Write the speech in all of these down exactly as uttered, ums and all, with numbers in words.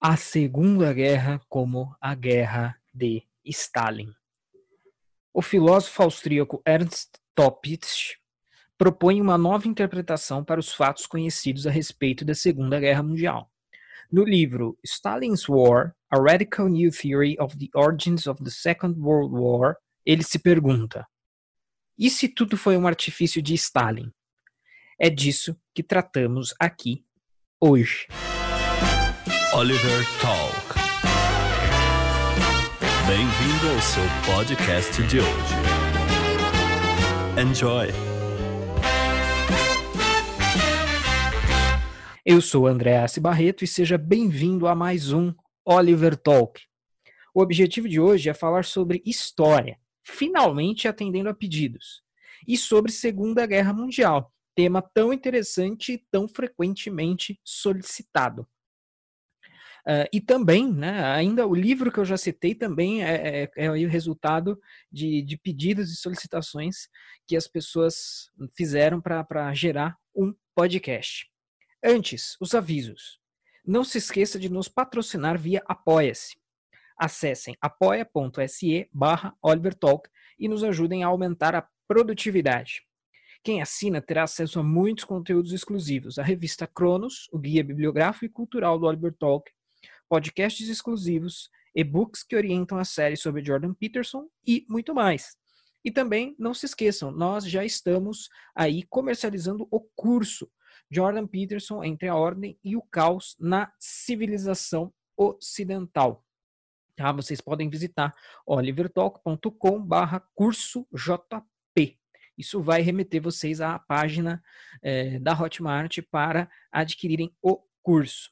a Segunda Guerra como a Guerra de Stalin. O filósofo austríaco Ernst Topitsch propõe uma nova interpretação para os fatos conhecidos a respeito da Segunda Guerra Mundial. No livro Stalin's War, A Radical New Theory of the Origins of the Second World War, ele se pergunta: e se tudo foi um artifício de Stalin? É disso que tratamos aqui hoje. Oliver Talk. Bem-vindo ao seu podcast de hoje. Enjoy! Eu sou André Assi Barreto e seja bem-vindo a mais um Oliver Talk. O objetivo de hoje é falar sobre história, finalmente atendendo a pedidos, e sobre Segunda Guerra Mundial, tema tão interessante e tão frequentemente solicitado. Uh, e também, né, ainda o livro que eu já citei também é, é, é o resultado de, de pedidos e solicitações que as pessoas fizeram para gerar um podcast. Antes, os avisos. Não se esqueça de nos patrocinar via Apoia-se. Acessem apoia.se barra Oliver Talk e nos ajudem a aumentar a produtividade. Quem assina terá acesso a muitos conteúdos exclusivos. A revista Cronos, o guia bibliográfico e cultural do Oliver Talk, podcasts exclusivos, e-books que orientam a série sobre Jordan Peterson e muito mais. E também, não se esqueçam, nós já estamos aí comercializando o curso Jordan Peterson entre a Ordem e o Caos na Civilização Ocidental. Tá? Vocês podem visitar olivertalk.com barra curso jp. Isso vai remeter vocês à página eh, da Hotmart para adquirirem o curso.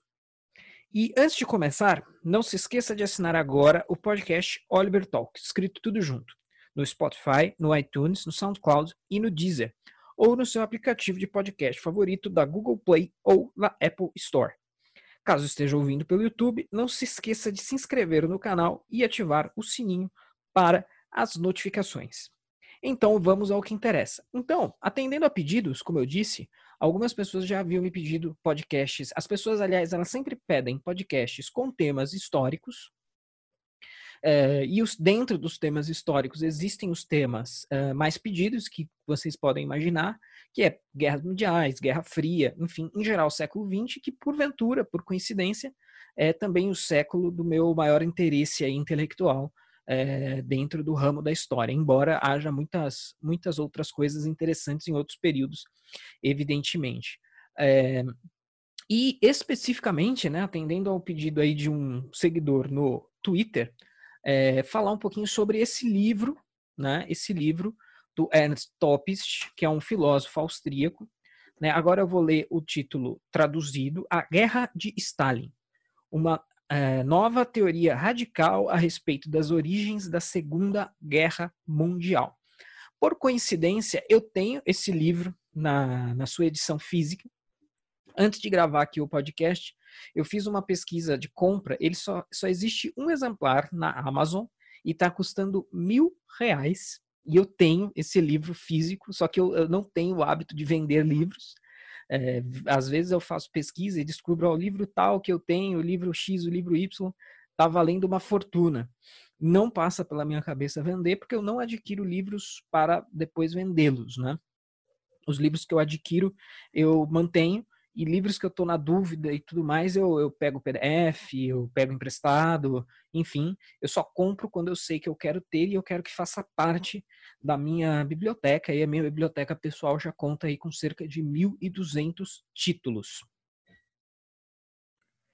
E antes de começar, não se esqueça de assinar agora o podcast Oliver Talk, escrito tudo junto, no Spotify, no iTunes, no SoundCloud e no Deezer, ou no seu aplicativo de podcast favorito da Google Play ou na Apple Store. Caso esteja ouvindo pelo YouTube, não se esqueça de se inscrever no canal e ativar o sininho para as notificações. Então, vamos ao que interessa. Então, atendendo a pedidos, como eu disse, algumas pessoas já haviam me pedido podcasts. As pessoas, aliás, elas sempre pedem podcasts com temas históricos. Uh, e os, dentro dos temas históricos existem os temas uh, mais pedidos, que vocês podem imaginar, que é guerras mundiais, Guerra Fria, enfim, em geral século vinte, que porventura, por coincidência, é também o século do meu maior interesse aí, intelectual é, dentro do ramo da história, embora haja muitas, muitas outras coisas interessantes em outros períodos, evidentemente. É, e especificamente, né, atendendo ao pedido aí de um seguidor no Twitter, É, falar um pouquinho sobre esse livro, né? Esse livro do Ernst Topitsch, que é um filósofo austríaco. Né? Agora eu vou ler o título traduzido, A Guerra de Stalin, uma é, nova teoria radical a respeito das origens da Segunda Guerra Mundial. Por coincidência, eu tenho esse livro na, na sua edição física. Antes de gravar aqui o podcast, eu fiz uma pesquisa de compra. Ele só, só existe um exemplar na Amazon e está custando mil reais. E eu tenho esse livro físico, só que eu, eu não tenho o hábito de vender livros. É, às vezes eu faço pesquisa e descubro ó, o livro tal que eu tenho, o livro X, o livro Y, está valendo uma fortuna. Não passa pela minha cabeça vender, porque eu não adquiro livros para depois vendê-los, né? Os livros que eu adquiro, eu mantenho. E livros que eu estou na dúvida e tudo mais, eu, eu pego P D F, eu pego emprestado, enfim. Eu só compro quando eu sei que eu quero ter e eu quero que faça parte da minha biblioteca. E a minha biblioteca pessoal já conta aí com cerca de mil e duzentos títulos.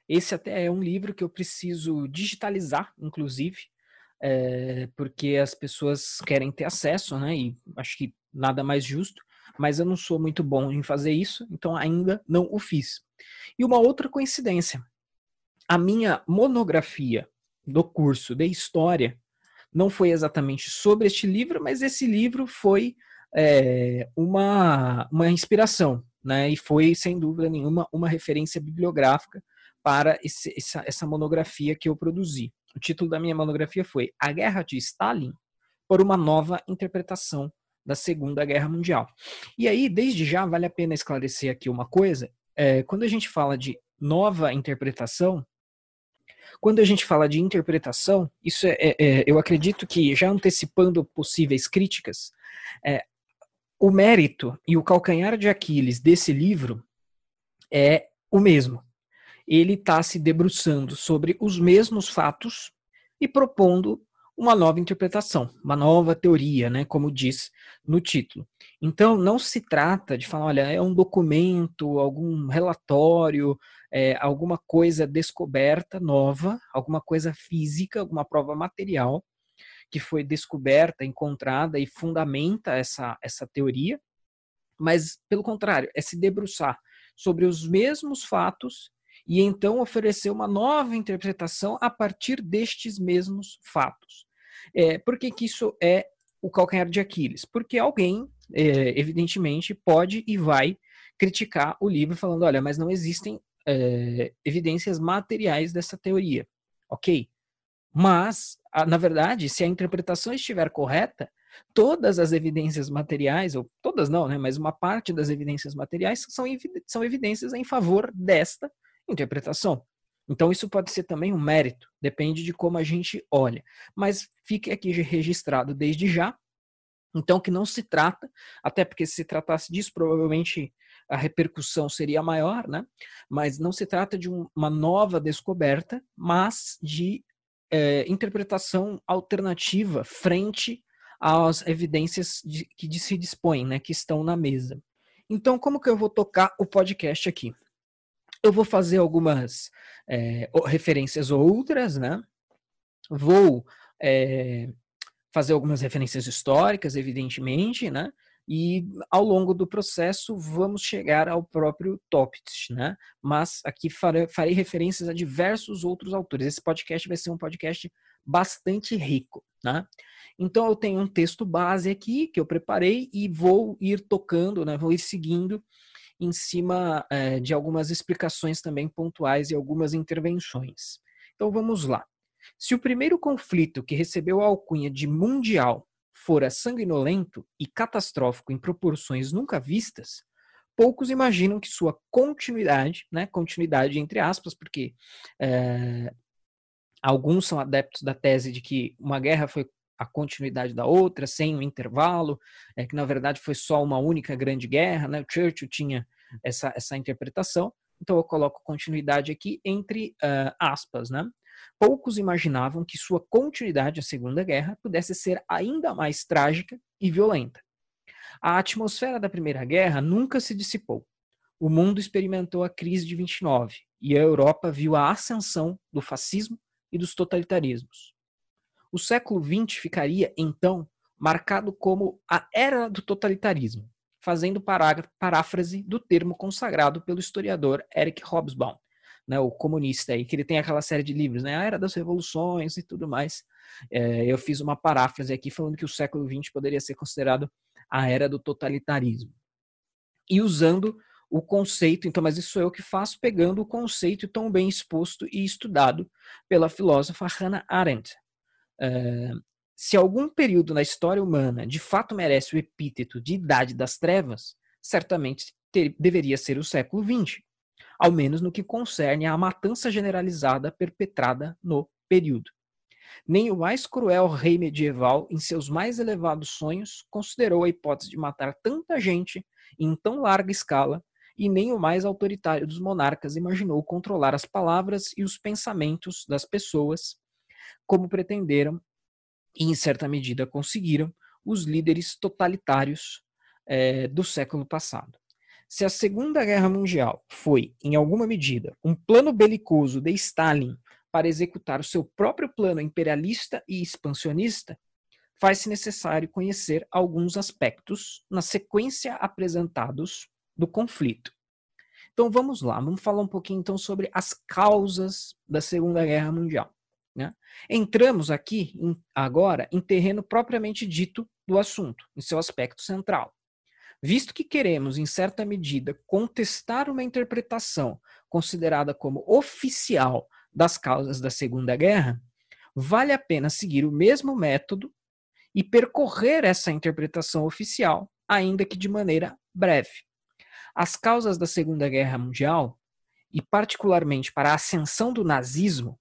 Esse até é um livro que eu preciso digitalizar, inclusive, é, porque as pessoas querem ter acesso, né? E acho que nada mais justo. Mas eu não sou muito bom em fazer isso, então ainda não o fiz. E uma outra coincidência, a minha monografia do curso de História não foi exatamente sobre este livro, mas esse livro foi é, uma, uma inspiração, né? E foi, sem dúvida nenhuma, uma referência bibliográfica para esse, essa, essa monografia que eu produzi. O título da minha monografia foi A Guerra de Stalin por uma Nova Interpretação da Segunda Guerra Mundial. E aí, desde já, vale a pena esclarecer aqui uma coisa. É, quando a gente fala de nova interpretação, Quando a gente fala de interpretação, isso é, é, eu acredito que, já antecipando possíveis críticas, é, o mérito e o calcanhar de Aquiles desse livro é o mesmo. Ele está se debruçando sobre os mesmos fatos e propondo uma nova interpretação, uma nova teoria, né, como diz no título. Então, não se trata de falar, olha, é um documento, algum relatório, é, alguma coisa descoberta nova, alguma coisa física, alguma prova material que foi descoberta, encontrada e fundamenta essa, essa teoria, mas, pelo contrário, é se debruçar sobre os mesmos fatos e então oferecer uma nova interpretação a partir destes mesmos fatos. É, por que que isso é o calcanhar de Aquiles? Porque alguém, é, evidentemente, pode e vai criticar o livro falando, olha, mas não existem é, evidências materiais dessa teoria. Ok? Mas, a, na verdade, se a interpretação estiver correta, todas as evidências materiais, ou todas não, né, mas uma parte das evidências materiais são, são evidências em favor desta interpretação. Então isso pode ser também um mérito, depende de como a gente olha. Mas fique aqui registrado desde já, então, que não se trata, até porque se tratasse disso provavelmente a repercussão seria maior, né? Mas não se trata de um, uma nova descoberta, mas de é, interpretação alternativa frente às evidências de, que de se dispõem, né? Que estão na mesa. Então, como que eu vou tocar o podcast aqui? Eu vou fazer algumas é, referências ou outras, né? Vou é, fazer algumas referências históricas, evidentemente, né? E ao longo do processo vamos chegar ao próprio Topitsch, né? Mas aqui farei, farei referências a diversos outros autores. Esse podcast vai ser um podcast bastante rico, né? Então eu tenho um texto base aqui que eu preparei e vou ir tocando, né? Vou ir seguindo em cima eh, de algumas explicações também pontuais e algumas intervenções. Então vamos lá. Se o primeiro conflito que recebeu a alcunha de mundial fora sanguinolento e catastrófico em proporções nunca vistas, poucos imaginam que sua continuidade, né, continuidade entre aspas, porque eh, alguns são adeptos da tese de que uma guerra foi a continuidade da outra, sem um intervalo, é, que na verdade foi só uma única grande guerra, né? O Churchill tinha essa, essa interpretação, então eu coloco continuidade aqui entre uh, aspas, né? Poucos imaginavam que sua continuidade à Segunda Guerra pudesse ser ainda mais trágica e violenta. A atmosfera da Primeira Guerra nunca se dissipou. O mundo experimentou a crise de vinte e nove e a Europa viu a ascensão do fascismo e dos totalitarismos. O século vinte ficaria, então, marcado como a era do totalitarismo, fazendo pará- paráfrase do termo consagrado pelo historiador Eric Hobsbawm, né, o comunista aí, que ele tem aquela série de livros, né, a era das revoluções e tudo mais. É, eu fiz uma paráfrase aqui falando que o século vinte poderia ser considerado a era do totalitarismo. E usando o conceito, então, mas isso sou eu que faço, pegando o conceito tão bem exposto e estudado pela filósofa Hannah Arendt. Uh, se algum período na história humana de fato merece o epíteto de Idade das Trevas, certamente ter, deveria ser o século vinte, ao menos no que concerne à matança generalizada perpetrada no período. Nem o mais cruel rei medieval, em seus mais elevados sonhos, considerou a hipótese de matar tanta gente em tão larga escala, e nem o mais autoritário dos monarcas imaginou controlar as palavras e os pensamentos das pessoas, como pretenderam, e em certa medida conseguiram, os líderes totalitários eh, do século passado. Se a Segunda Guerra Mundial foi, em alguma medida, um plano belicoso de Stalin para executar o seu próprio plano imperialista e expansionista, faz-se necessário conhecer alguns aspectos na sequência apresentados do conflito. Então vamos lá, vamos falar um pouquinho então sobre as causas da Segunda Guerra Mundial, né? Entramos aqui, em, agora, em terreno propriamente dito do assunto, em seu aspecto central. Visto que queremos, em certa medida, contestar uma interpretação considerada como oficial das causas da Segunda Guerra, vale a pena seguir o mesmo método e percorrer essa interpretação oficial, ainda que de maneira breve. As causas da Segunda Guerra Mundial, e particularmente para a ascensão do nazismo,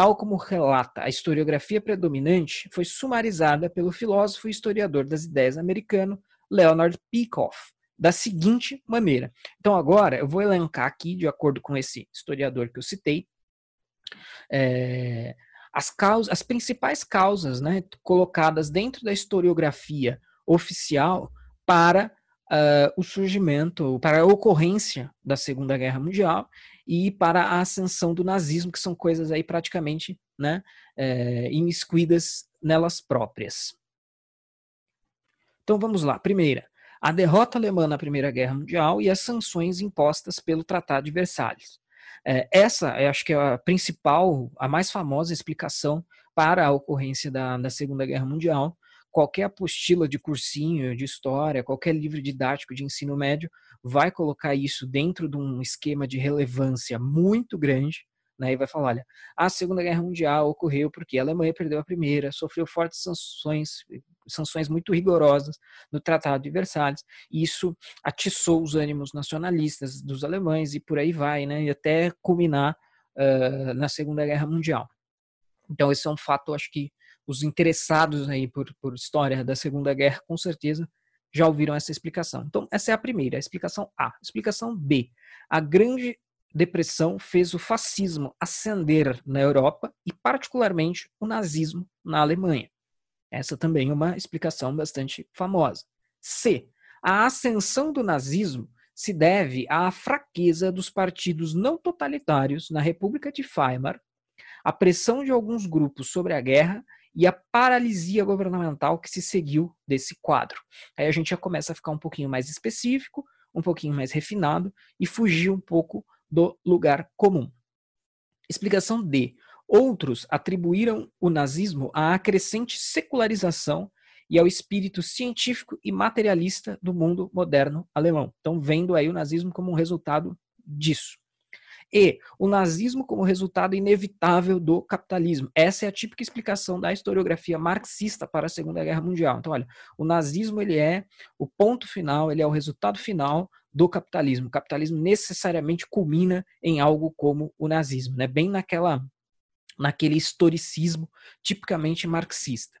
Tal como relata a historiografia predominante, foi sumarizada pelo filósofo e historiador das ideias americano Leonard Peikoff, da seguinte maneira. Então agora eu vou elencar aqui, de acordo com esse historiador que eu citei, é, as, causas, as principais causas, né, colocadas dentro da historiografia oficial para uh, o surgimento, para a ocorrência da Segunda Guerra Mundial e para a ascensão do nazismo, que são coisas aí praticamente, né, é, imiscuídas nelas próprias. Então vamos lá. Primeira, a derrota alemã na Primeira Guerra Mundial e as sanções impostas pelo Tratado de Versalhes. É, essa, eu acho que é a principal, a mais famosa explicação para a ocorrência da, da Segunda Guerra Mundial. Qualquer apostila de cursinho, de história, qualquer livro didático de ensino médio vai colocar isso dentro de um esquema de relevância muito grande, né, e vai falar, olha, a Segunda Guerra Mundial ocorreu porque a Alemanha perdeu a primeira, sofreu fortes sanções, sanções muito rigorosas no Tratado de Versalhes, e isso atiçou os ânimos nacionalistas dos alemães e por aí vai, né, e até culminar uh, na Segunda Guerra Mundial. Então esse é um fato, acho que os interessados aí por, por história da Segunda Guerra, com certeza, já ouviram essa explicação. Então essa é a primeira, a explicação A. Explicação B. A Grande Depressão fez o fascismo ascender na Europa e particularmente o nazismo na Alemanha. Essa também é uma explicação bastante famosa. C. A ascensão do nazismo se deve à fraqueza dos partidos não totalitários na República de Weimar, à pressão de alguns grupos sobre a guerra e a paralisia governamental que se seguiu desse quadro. Aí a gente já começa a ficar um pouquinho mais específico, um pouquinho mais refinado e fugir um pouco do lugar comum. Explicação D. Outros atribuíram o nazismo à crescente secularização e ao espírito científico e materialista do mundo moderno alemão. Então, vendo aí o nazismo como um resultado disso. E o nazismo como resultado inevitável do capitalismo. Essa é a típica explicação da historiografia marxista para a Segunda Guerra Mundial. Então, olha, o nazismo ele é o ponto final, ele é o resultado final do capitalismo. O capitalismo necessariamente culmina em algo como o nazismo, né? Bem naquela, naquele historicismo tipicamente marxista.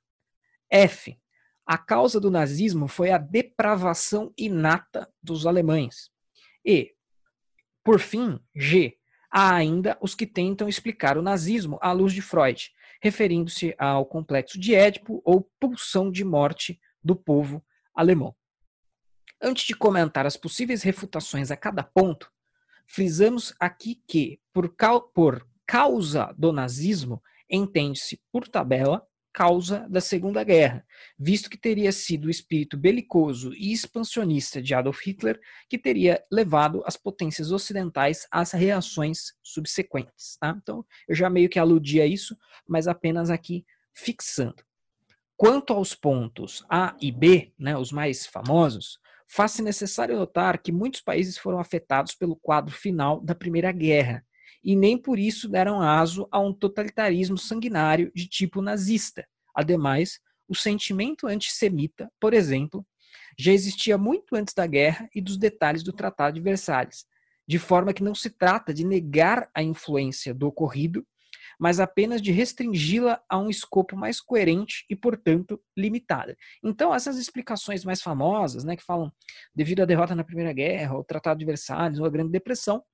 F. A causa do nazismo foi a depravação inata dos alemães. E, por fim, G. Há ainda os que tentam explicar o nazismo à luz de Freud, referindo-se ao complexo de Édipo ou pulsão de morte do povo alemão. Antes de comentar as possíveis refutações a cada ponto, frisamos aqui que, por, cau- por causa do nazismo, entende-se, por tabela, causa da Segunda Guerra, visto que teria sido o espírito belicoso e expansionista de Adolf Hitler que teria levado as potências ocidentais às reações subsequentes. Tá? Então, eu já meio que aludi a isso, mas apenas aqui fixando. Quanto aos pontos A e B, né, os mais famosos, faz-se necessário notar que muitos países foram afetados pelo quadro final da Primeira Guerra, e nem por isso deram aso a um totalitarismo sanguinário de tipo nazista. Ademais, o sentimento antissemita, por exemplo, já existia muito antes da guerra e dos detalhes do Tratado de Versalhes, de forma que não se trata de negar a influência do ocorrido, mas apenas de restringi-la a um escopo mais coerente e, portanto, limitada. Então, essas explicações mais famosas, né, que falam devido à derrota na Primeira Guerra, ao Tratado de Versalhes, ou à Grande Depressão,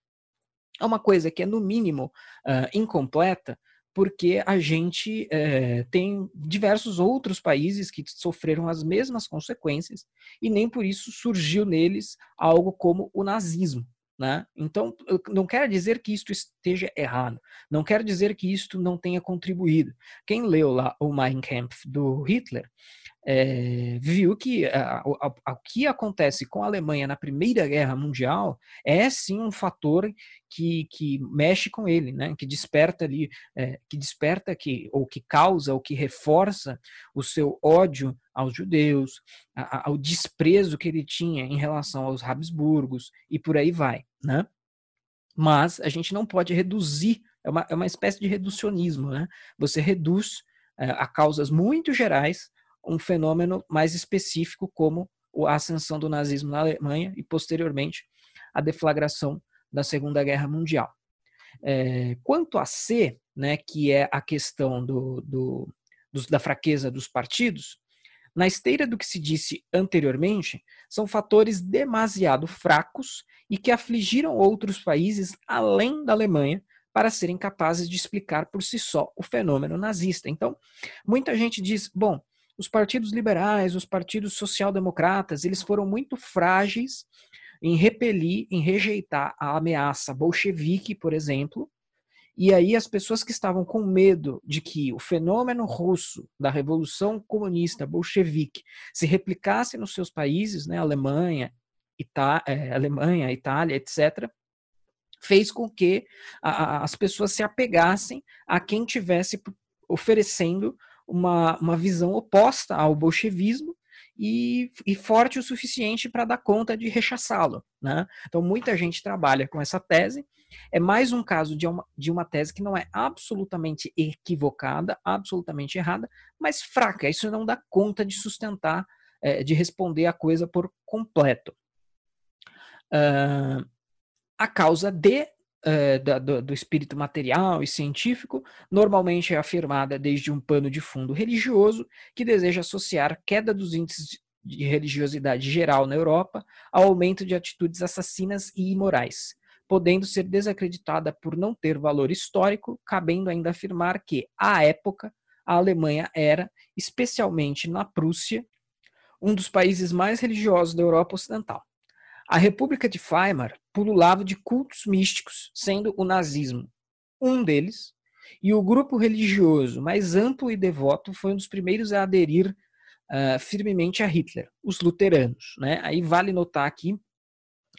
é uma coisa que é, no mínimo, uh, incompleta, porque a gente uh, tem diversos outros países que sofreram as mesmas consequências e nem por isso surgiu neles algo como o nazismo. Né? Então, não quer dizer que isto esteja errado, não quer dizer que isto não tenha contribuído. Quem leu lá o Mein Kampf do Hitler é, viu que o que acontece com a Alemanha na Primeira Guerra Mundial é sim um fator que, que mexe com ele, né? Que desperta ali, é, que desperta que, ou que causa, ou que reforça o seu ódio aos judeus, a, ao desprezo que ele tinha em relação aos Habsburgos e por aí vai, né? Mas a gente não pode reduzir, é uma, é uma espécie de reducionismo, né? Você reduz é, a causas muito gerais um fenômeno mais específico como a ascensão do nazismo na Alemanha e posteriormente a deflagração da Segunda Guerra Mundial. É, quanto a C, né, que é a questão do, do, dos, da fraqueza dos partidos, na esteira do que se disse anteriormente, são fatores demasiado fracos e que afligiram outros países além da Alemanha para serem capazes de explicar por si só o fenômeno nazista. Então, muita gente diz, bom, os partidos liberais, os partidos social-democratas, eles foram muito frágeis em repelir, em rejeitar a ameaça bolchevique, por exemplo, e aí as pessoas que estavam com medo de que o fenômeno russo da Revolução Comunista Bolchevique se replicasse nos seus países, né, Alemanha, Ita- é, Alemanha, Itália, etcétera, fez com que a, a, as pessoas se apegassem a quem estivesse oferecendo uma, uma visão oposta ao bolchevismo, E, e forte o suficiente para dar conta de rechaçá-lo, né? Então, muita gente trabalha com essa tese. É mais um caso de uma, de uma tese que não é absolutamente equivocada, absolutamente errada, mas fraca. Isso não dá conta de sustentar, é, de responder a coisa por completo. Uh, a causa de, uh, da, do, do espírito material e científico normalmente é afirmada desde um pano de fundo religioso que deseja associar a queda dos índices de religiosidade geral na Europa ao aumento de atitudes assassinas e imorais, podendo ser desacreditada por não ter valor histórico, cabendo ainda afirmar que, à época, a Alemanha era, especialmente na Prússia, um dos países mais religiosos da Europa Ocidental. A República de Weimar pululava de cultos místicos, sendo o nazismo um deles, e o grupo religioso mais amplo e devoto foi um dos primeiros a aderir uh, firmemente a Hitler, os luteranos, né? Aí vale notar aqui,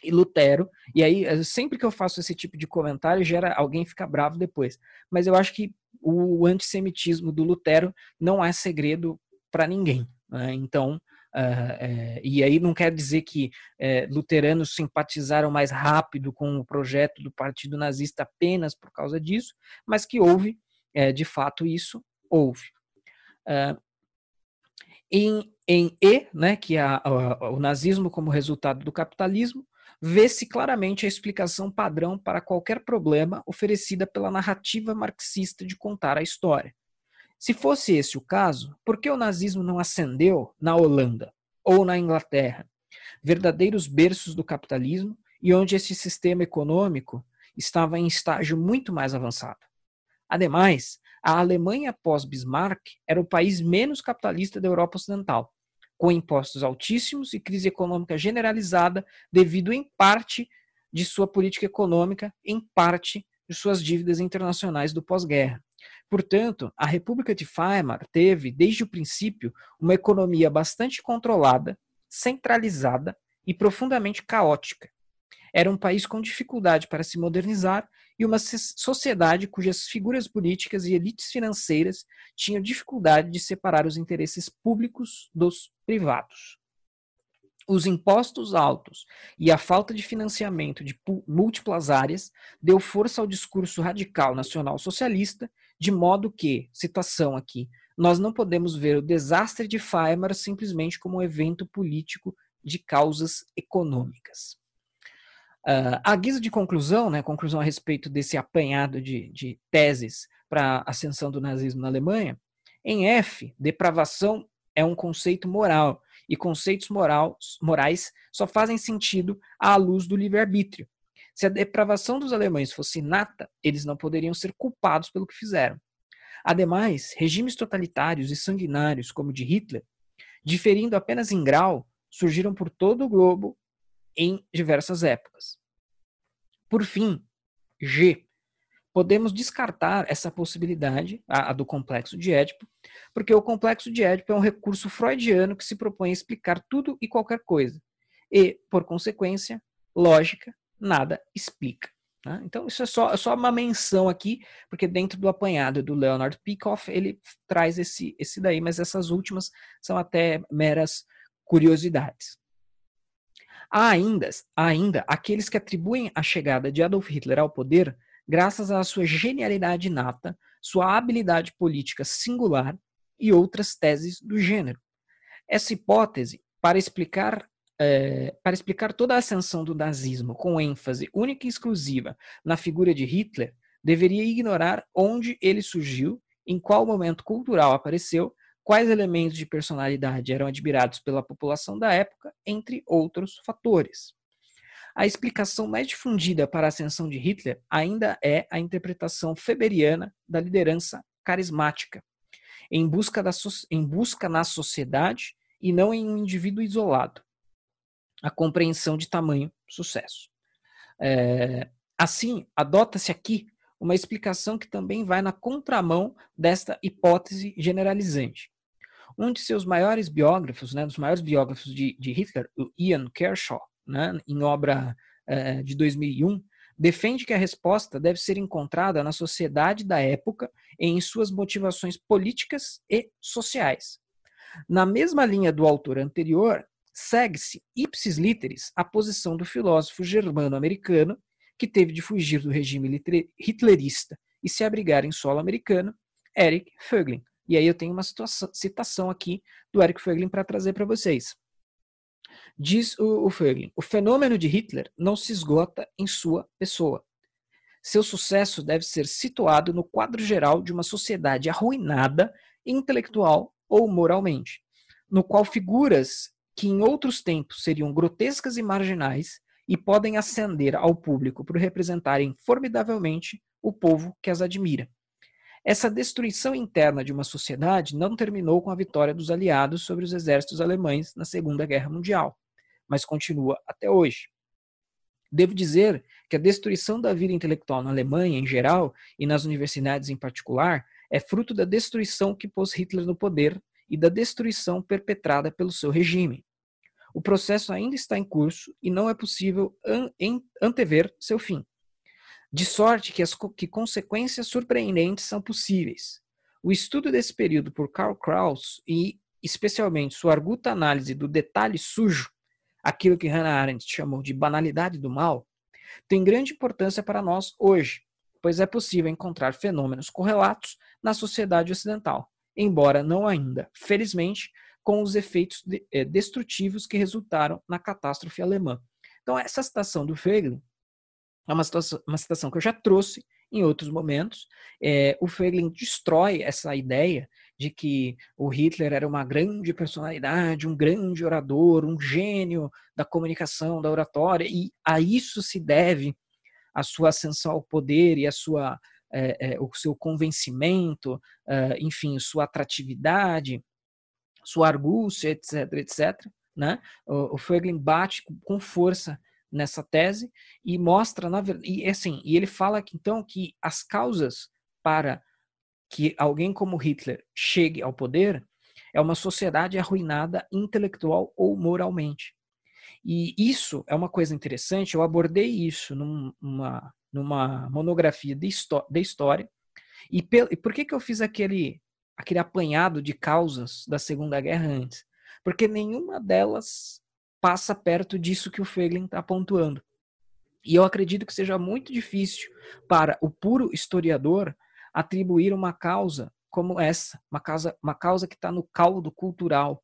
e Lutero, e aí sempre que eu faço esse tipo de comentário, gera alguém fica bravo depois, mas eu acho que o antissemitismo do Lutero não é segredo para ninguém, né? Então, Uh, é, e aí não quer dizer que é, luteranos simpatizaram mais rápido com o projeto do partido nazista apenas por causa disso, mas que houve, é, de fato isso, houve. Uh, em, em E, né, que a, a, o nazismo como resultado do capitalismo, vê-se claramente a explicação padrão para qualquer problema oferecida pela narrativa marxista de contar a história. Se fosse esse o caso, por que o nazismo não ascendeu na Holanda ou na Inglaterra, verdadeiros berços do capitalismo e onde esse sistema econômico estava em estágio muito mais avançado? Ademais, a Alemanha pós-Bismarck era o país menos capitalista da Europa Ocidental, com impostos altíssimos e crise econômica generalizada devido em parte de sua política econômica, em parte de suas dívidas internacionais do pós-guerra. Portanto, a República de Weimar teve, desde o princípio, uma economia bastante controlada, centralizada e profundamente caótica. Era um país com dificuldade para se modernizar e uma sociedade cujas figuras políticas e elites financeiras tinham dificuldade de separar os interesses públicos dos privados. Os impostos altos e a falta de financiamento de múltiplas áreas deu força ao discurso radical nacional-socialista, de modo que, citação aqui, nós não podemos ver o desastre de Weimar simplesmente como um evento político de causas econômicas. Uh, a guisa de conclusão, né, conclusão a respeito desse apanhado de, de teses para a ascensão do nazismo na Alemanha, em F, depravação é um conceito moral, e conceitos morais só fazem sentido à luz do livre-arbítrio. Se a depravação dos alemães fosse inata, eles não poderiam ser culpados pelo que fizeram. Ademais, regimes totalitários e sanguinários, como o de Hitler, diferindo apenas em grau, surgiram por todo o globo em diversas épocas. Por fim, G. Podemos descartar essa possibilidade, a, a do complexo de Édipo, porque o complexo de Édipo é um recurso freudiano que se propõe a explicar tudo e qualquer coisa. E, por consequência, lógica, nada explica, né? Então, isso é só, é só uma menção aqui, porque dentro do apanhado do Leonard Peikoff, ele traz esse, esse daí, mas essas últimas são até meras curiosidades. Há ainda, há ainda aqueles que atribuem a chegada de Adolf Hitler ao poder graças à sua genialidade inata, sua habilidade política singular e outras teses do gênero. Essa hipótese, para explicar, é, para explicar toda a ascensão do nazismo com ênfase única e exclusiva na figura de Hitler, deveria ignorar onde ele surgiu, em qual momento cultural apareceu, quais elementos de personalidade eram admirados pela população da época, entre outros fatores. A explicação mais difundida para a ascensão de Hitler ainda é a interpretação weberiana da liderança carismática, em busca, da so- em busca na sociedade e não em um indivíduo isolado. A compreensão de tamanho, sucesso. É, assim, adota-se aqui uma explicação que também vai na contramão desta hipótese generalizante. Um de seus maiores biógrafos, né, dos maiores biógrafos de, de Hitler, o Ian Kershaw, né, em obra é, de dois mil e um, defende que a resposta deve ser encontrada na sociedade da época e em suas motivações políticas e sociais. Na mesma linha do autor anterior, segue-se, ipsis literis, a posição do filósofo germano-americano que teve de fugir do regime hitlerista e se abrigar em solo americano, Eric Voegelin. E aí eu tenho uma situação, citação aqui do Eric Voegelin para trazer para vocês. Diz o, o Voegelin, o fenômeno de Hitler não se esgota em sua pessoa. Seu sucesso deve ser situado no quadro geral de uma sociedade arruinada, intelectual ou moralmente, no qual figuras que em outros tempos seriam grotescas e marginais e podem ascender ao público por representarem formidavelmente o povo que as admira. Essa destruição interna de uma sociedade não terminou com a vitória dos aliados sobre os exércitos alemães na Segunda Guerra Mundial, mas continua até hoje. Devo dizer que a destruição da vida intelectual na Alemanha em geral e nas universidades em particular é fruto da destruição que pôs Hitler no poder e da destruição perpetrada pelo seu regime. O processo ainda está em curso e não é possível antever seu fim. De sorte que, as, que consequências surpreendentes são possíveis. O estudo desse período por Karl Kraus e, especialmente, sua arguta análise do detalhe sujo, aquilo que Hannah Arendt chamou de banalidade do mal, tem grande importância para nós hoje, pois é possível encontrar fenômenos correlatos na sociedade ocidental, embora não ainda, felizmente, com os efeitos de, eh, destrutivos que resultaram na catástrofe alemã. Então, essa citação do Voegelin é uma, situação, uma citação que eu já trouxe em outros momentos. É, o Voegelin destrói essa ideia de que o Hitler era uma grande personalidade, um grande orador, um gênio da comunicação, da oratória, e a isso se deve a sua ascensão ao poder e a sua, eh, eh, o seu convencimento, eh, enfim, sua atratividade, sua argúcia, etc, et cetera. Né? O, o Voegelin bate com força nessa tese e mostra, na verdade, e assim, e ele fala que, então, que as causas para que alguém como Hitler chegue ao poder é uma sociedade arruinada intelectual ou moralmente. E isso é uma coisa interessante, eu abordei isso num, numa, numa monografia de, histó- de história, e, pe- e por que que eu fiz aquele... aquele apanhado de causas da Segunda Guerra antes, porque nenhuma delas passa perto disso que o Voegelin está pontuando. E eu acredito que seja muito difícil para o puro historiador atribuir uma causa como essa, uma causa, uma causa que está no caldo cultural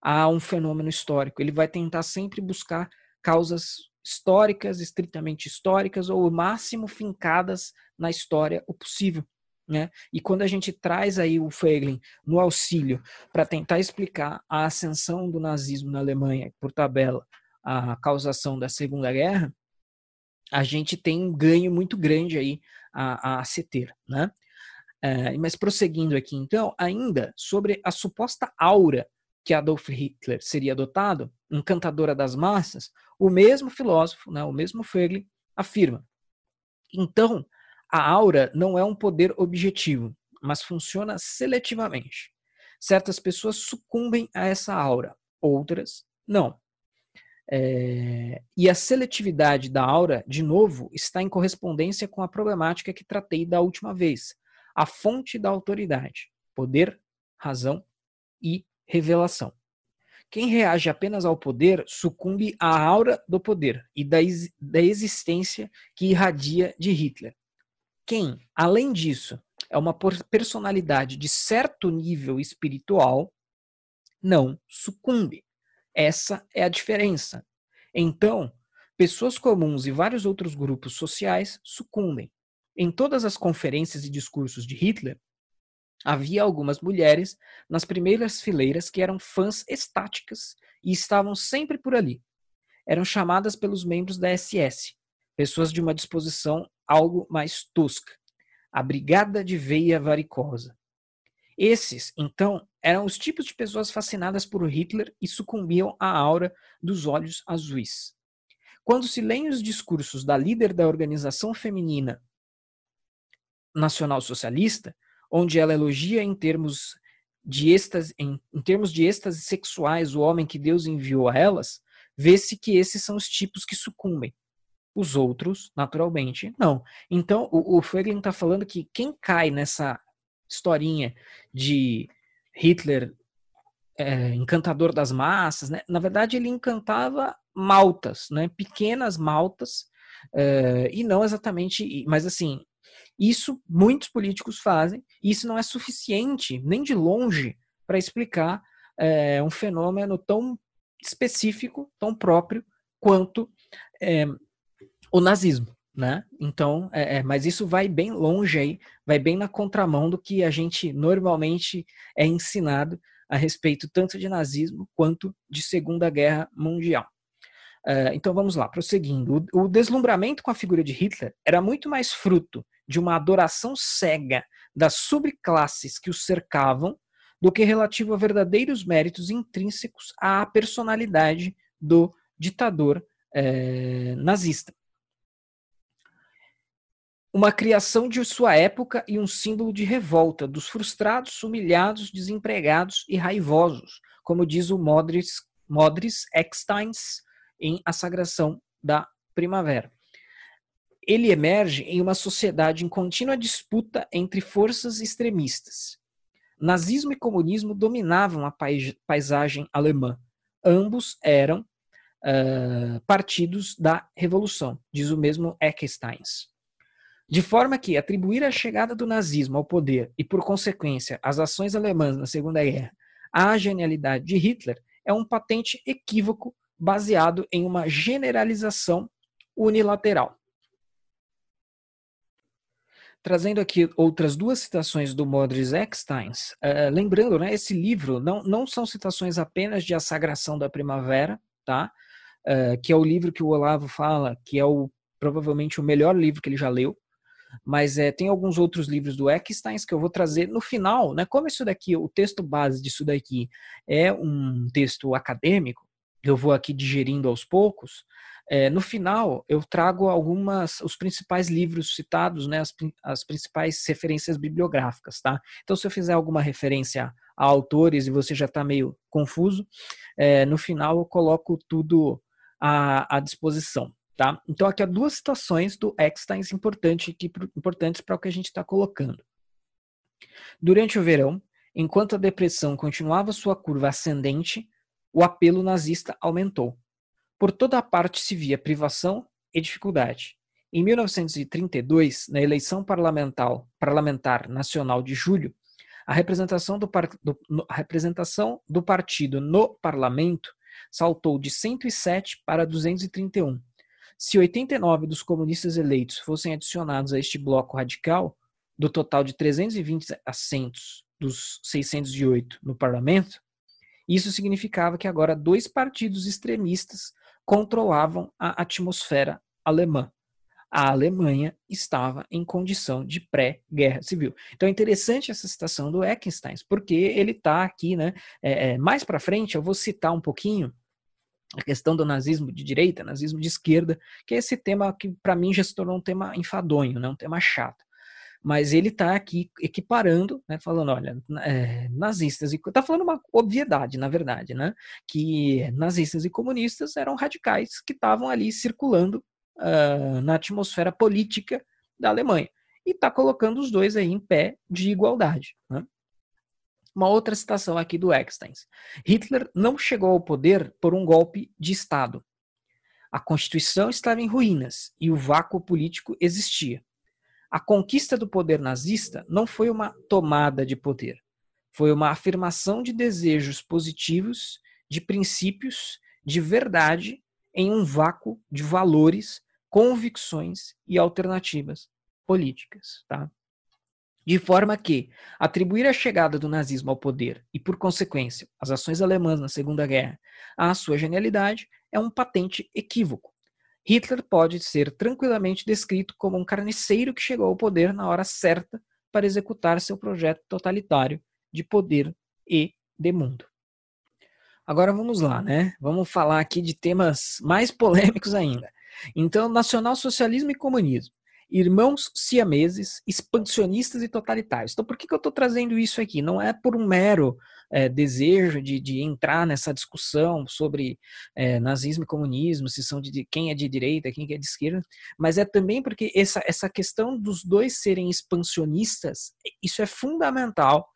a um fenômeno histórico. Ele vai tentar sempre buscar causas históricas, estritamente históricas, ou ao máximo fincadas na história o possível. Né? E quando a gente traz aí o Voegelin no auxílio para tentar explicar a ascensão do nazismo na Alemanha, por tabela, a causação da Segunda Guerra, a gente tem um ganho muito grande aí a, a se ter. Né? É, mas prosseguindo aqui, então, ainda sobre a suposta aura que Adolf Hitler seria adotado, encantadora das massas, o mesmo filósofo, né, o mesmo Voegelin, afirma. Então, a aura não é um poder objetivo, mas funciona seletivamente. Certas pessoas sucumbem a essa aura, outras não. É... E a seletividade da aura, de novo, está em correspondência com a problemática que tratei da última vez. A fonte da autoridade, poder, razão e revelação. Quem reage apenas ao poder sucumbe à aura do poder e da, ex... da existência que irradia de Hitler. Quem, além disso, é uma personalidade de certo nível espiritual, não sucumbe. Essa é a diferença. Então, pessoas comuns e vários outros grupos sociais sucumbem. Em todas as conferências e discursos de Hitler, havia algumas mulheres nas primeiras fileiras que eram fãs estáticas e estavam sempre por ali. Eram chamadas pelos membros da S S, pessoas de uma disposição algo mais tosca, a brigada de veia varicosa. Esses, então, eram os tipos de pessoas fascinadas por Hitler e sucumbiam à aura dos olhos azuis. Quando se leem os discursos da líder da organização feminina nacional-socialista, onde ela elogia em termos de êxtase, em, em termos de êxtase sexuais o homem que Deus enviou a elas, vê-se que esses são os tipos que sucumbem. Os outros, naturalmente, não. Então, o, o Voegelin está falando que quem cai nessa historinha de Hitler é, encantador das massas, né? Na verdade, ele encantava maltas, né? Pequenas maltas, é, e não exatamente... Mas, assim... Isso muitos políticos fazem, e isso não é suficiente, nem de longe, para explicar é, um fenômeno tão específico, tão próprio, quanto é, o nazismo, né? Então, é, é, mas isso vai bem longe aí, vai bem na contramão do que a gente normalmente é ensinado a respeito tanto de nazismo quanto de Segunda Guerra Mundial. Uh, então vamos lá, prosseguindo. O, o deslumbramento com a figura de Hitler era muito mais fruto de uma adoração cega das subclasses que o cercavam do que relativo a verdadeiros méritos intrínsecos à personalidade do ditador eh, nazista. Uma criação de sua época e um símbolo de revolta dos frustrados, humilhados, desempregados e raivosos, como diz o Modris, Modris Eksteins, em A Sagração da Primavera. Ele emerge em uma sociedade em contínua disputa entre forças extremistas. Nazismo e comunismo dominavam a paisagem alemã. Ambos eram uh, partidos da revolução, diz o mesmo Eksteins. De forma que atribuir a chegada do nazismo ao poder e, por consequência, as ações alemãs na Segunda Guerra à genialidade de Hitler é um patente equívoco baseado em uma generalização unilateral. Trazendo aqui outras duas citações do Modris Eksteins, uh, lembrando, né, esse livro não, não são citações apenas de A Sagração da Primavera, tá? Uh, que é o livro que o Olavo fala, que é o, provavelmente o melhor livro que ele já leu, mas é, tem alguns outros livros do Eksteins que eu vou trazer no final, né? Como isso daqui, o texto base disso daqui é um texto acadêmico, eu vou aqui digerindo aos poucos, é, no final eu trago algumas, os principais livros citados, né, as, as principais referências bibliográficas, tá? Então, se eu fizer alguma referência a autores e você já está meio confuso, é, no final eu coloco tudo à, à disposição, tá? Então, aqui há duas citações do Eksteins importante, que, importantes para o que a gente está colocando. Durante o verão, enquanto a depressão continuava sua curva ascendente, o apelo nazista aumentou. Por toda a parte se via privação e dificuldade. Em mil novecentos e trinta e dois, na eleição parlamentar, parlamentar nacional de julho, a representação do, par, do, no, a representação do partido no parlamento saltou de cento e sete para duzentos e trinta e um. Se oitenta e nove dos comunistas eleitos fossem adicionados a este bloco radical, do total de trezentos e vinte assentos dos seiscentos e oito no parlamento, isso significava que agora dois partidos extremistas controlavam a atmosfera alemã. A Alemanha estava em condição de pré-guerra civil. Então é interessante essa citação do Eksteins, porque ele está aqui, né? É, mais para frente eu vou citar um pouquinho a questão do nazismo de direita, nazismo de esquerda, que é esse tema que para mim já se tornou um tema enfadonho, né? Um tema chato. Mas ele está aqui equiparando, né, falando, olha, é, nazistas e... Está falando uma obviedade, na verdade, né? Que nazistas e comunistas eram radicais que estavam ali circulando uh, na atmosfera política da Alemanha. E está colocando os dois aí em pé de igualdade, né? Uma outra citação aqui do Eksteins. Hitler não chegou ao poder por um golpe de Estado. A Constituição estava em ruínas e o vácuo político existia. A conquista do poder nazista não foi uma tomada de poder, foi uma afirmação de desejos positivos, de princípios, de verdade, em um vácuo de valores, convicções e alternativas políticas, tá? De forma que atribuir a chegada do nazismo ao poder e, por consequência, as ações alemãs na Segunda Guerra à sua genialidade é um patente equívoco. Hitler pode ser tranquilamente descrito como um carniceiro que chegou ao poder na hora certa para executar seu projeto totalitário de poder e de mundo. Agora vamos lá, né? Vamos falar aqui de temas mais polêmicos ainda. Então, nacionalsocialismo e comunismo. Irmãos siameses, expansionistas e totalitários. Então, por que, que eu estou trazendo isso aqui? Não é por um mero é, desejo de, de entrar nessa discussão sobre é, nazismo e comunismo, se são de quem é de direita, quem é de esquerda, mas é também porque essa, essa questão dos dois serem expansionistas, isso é fundamental,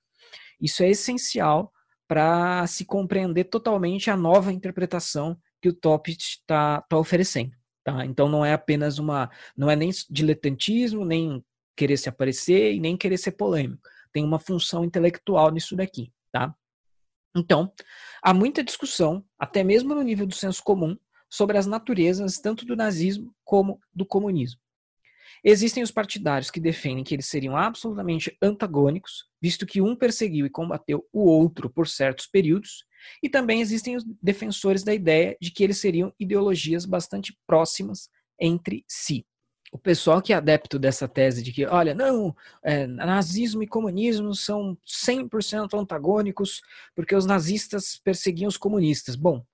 isso é essencial para se compreender totalmente a nova interpretação que o Topitsch está tá oferecendo. Tá? Então não é apenas uma, não é nem diletantismo, nem querer se aparecer e nem querer ser polêmico. Tem uma função intelectual nisso daqui, tá? Então, há muita discussão, até mesmo no nível do senso comum, sobre as naturezas tanto do nazismo como do comunismo. Existem os partidários que defendem que eles seriam absolutamente antagônicos, visto que um perseguiu e combateu o outro por certos períodos, e também existem os defensores da ideia de que eles seriam ideologias bastante próximas entre si. O pessoal que é adepto dessa tese de que, olha, não, é, nazismo e comunismo são cem por cento antagônicos porque os nazistas perseguiam os comunistas. Bom,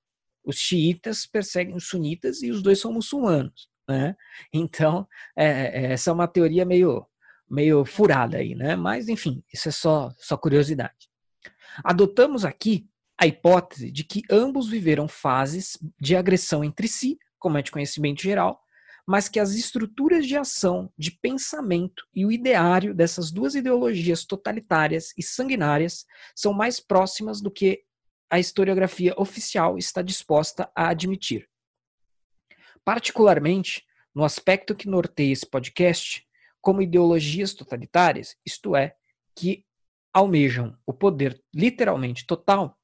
os xiitas perseguem os sunitas e os dois são muçulmanos, né? Então, é, essa é uma teoria meio, meio furada aí, né? Mas, enfim, isso é só, só curiosidade. Adotamos aqui a hipótese de que ambos viveram fases de agressão entre si, como é de conhecimento geral, mas que as estruturas de ação, de pensamento e o ideário dessas duas ideologias totalitárias e sanguinárias são mais próximas do que a historiografia oficial está disposta a admitir. Particularmente, no aspecto que norteia esse podcast, como ideologias totalitárias, isto é, que almejam o poder literalmente total,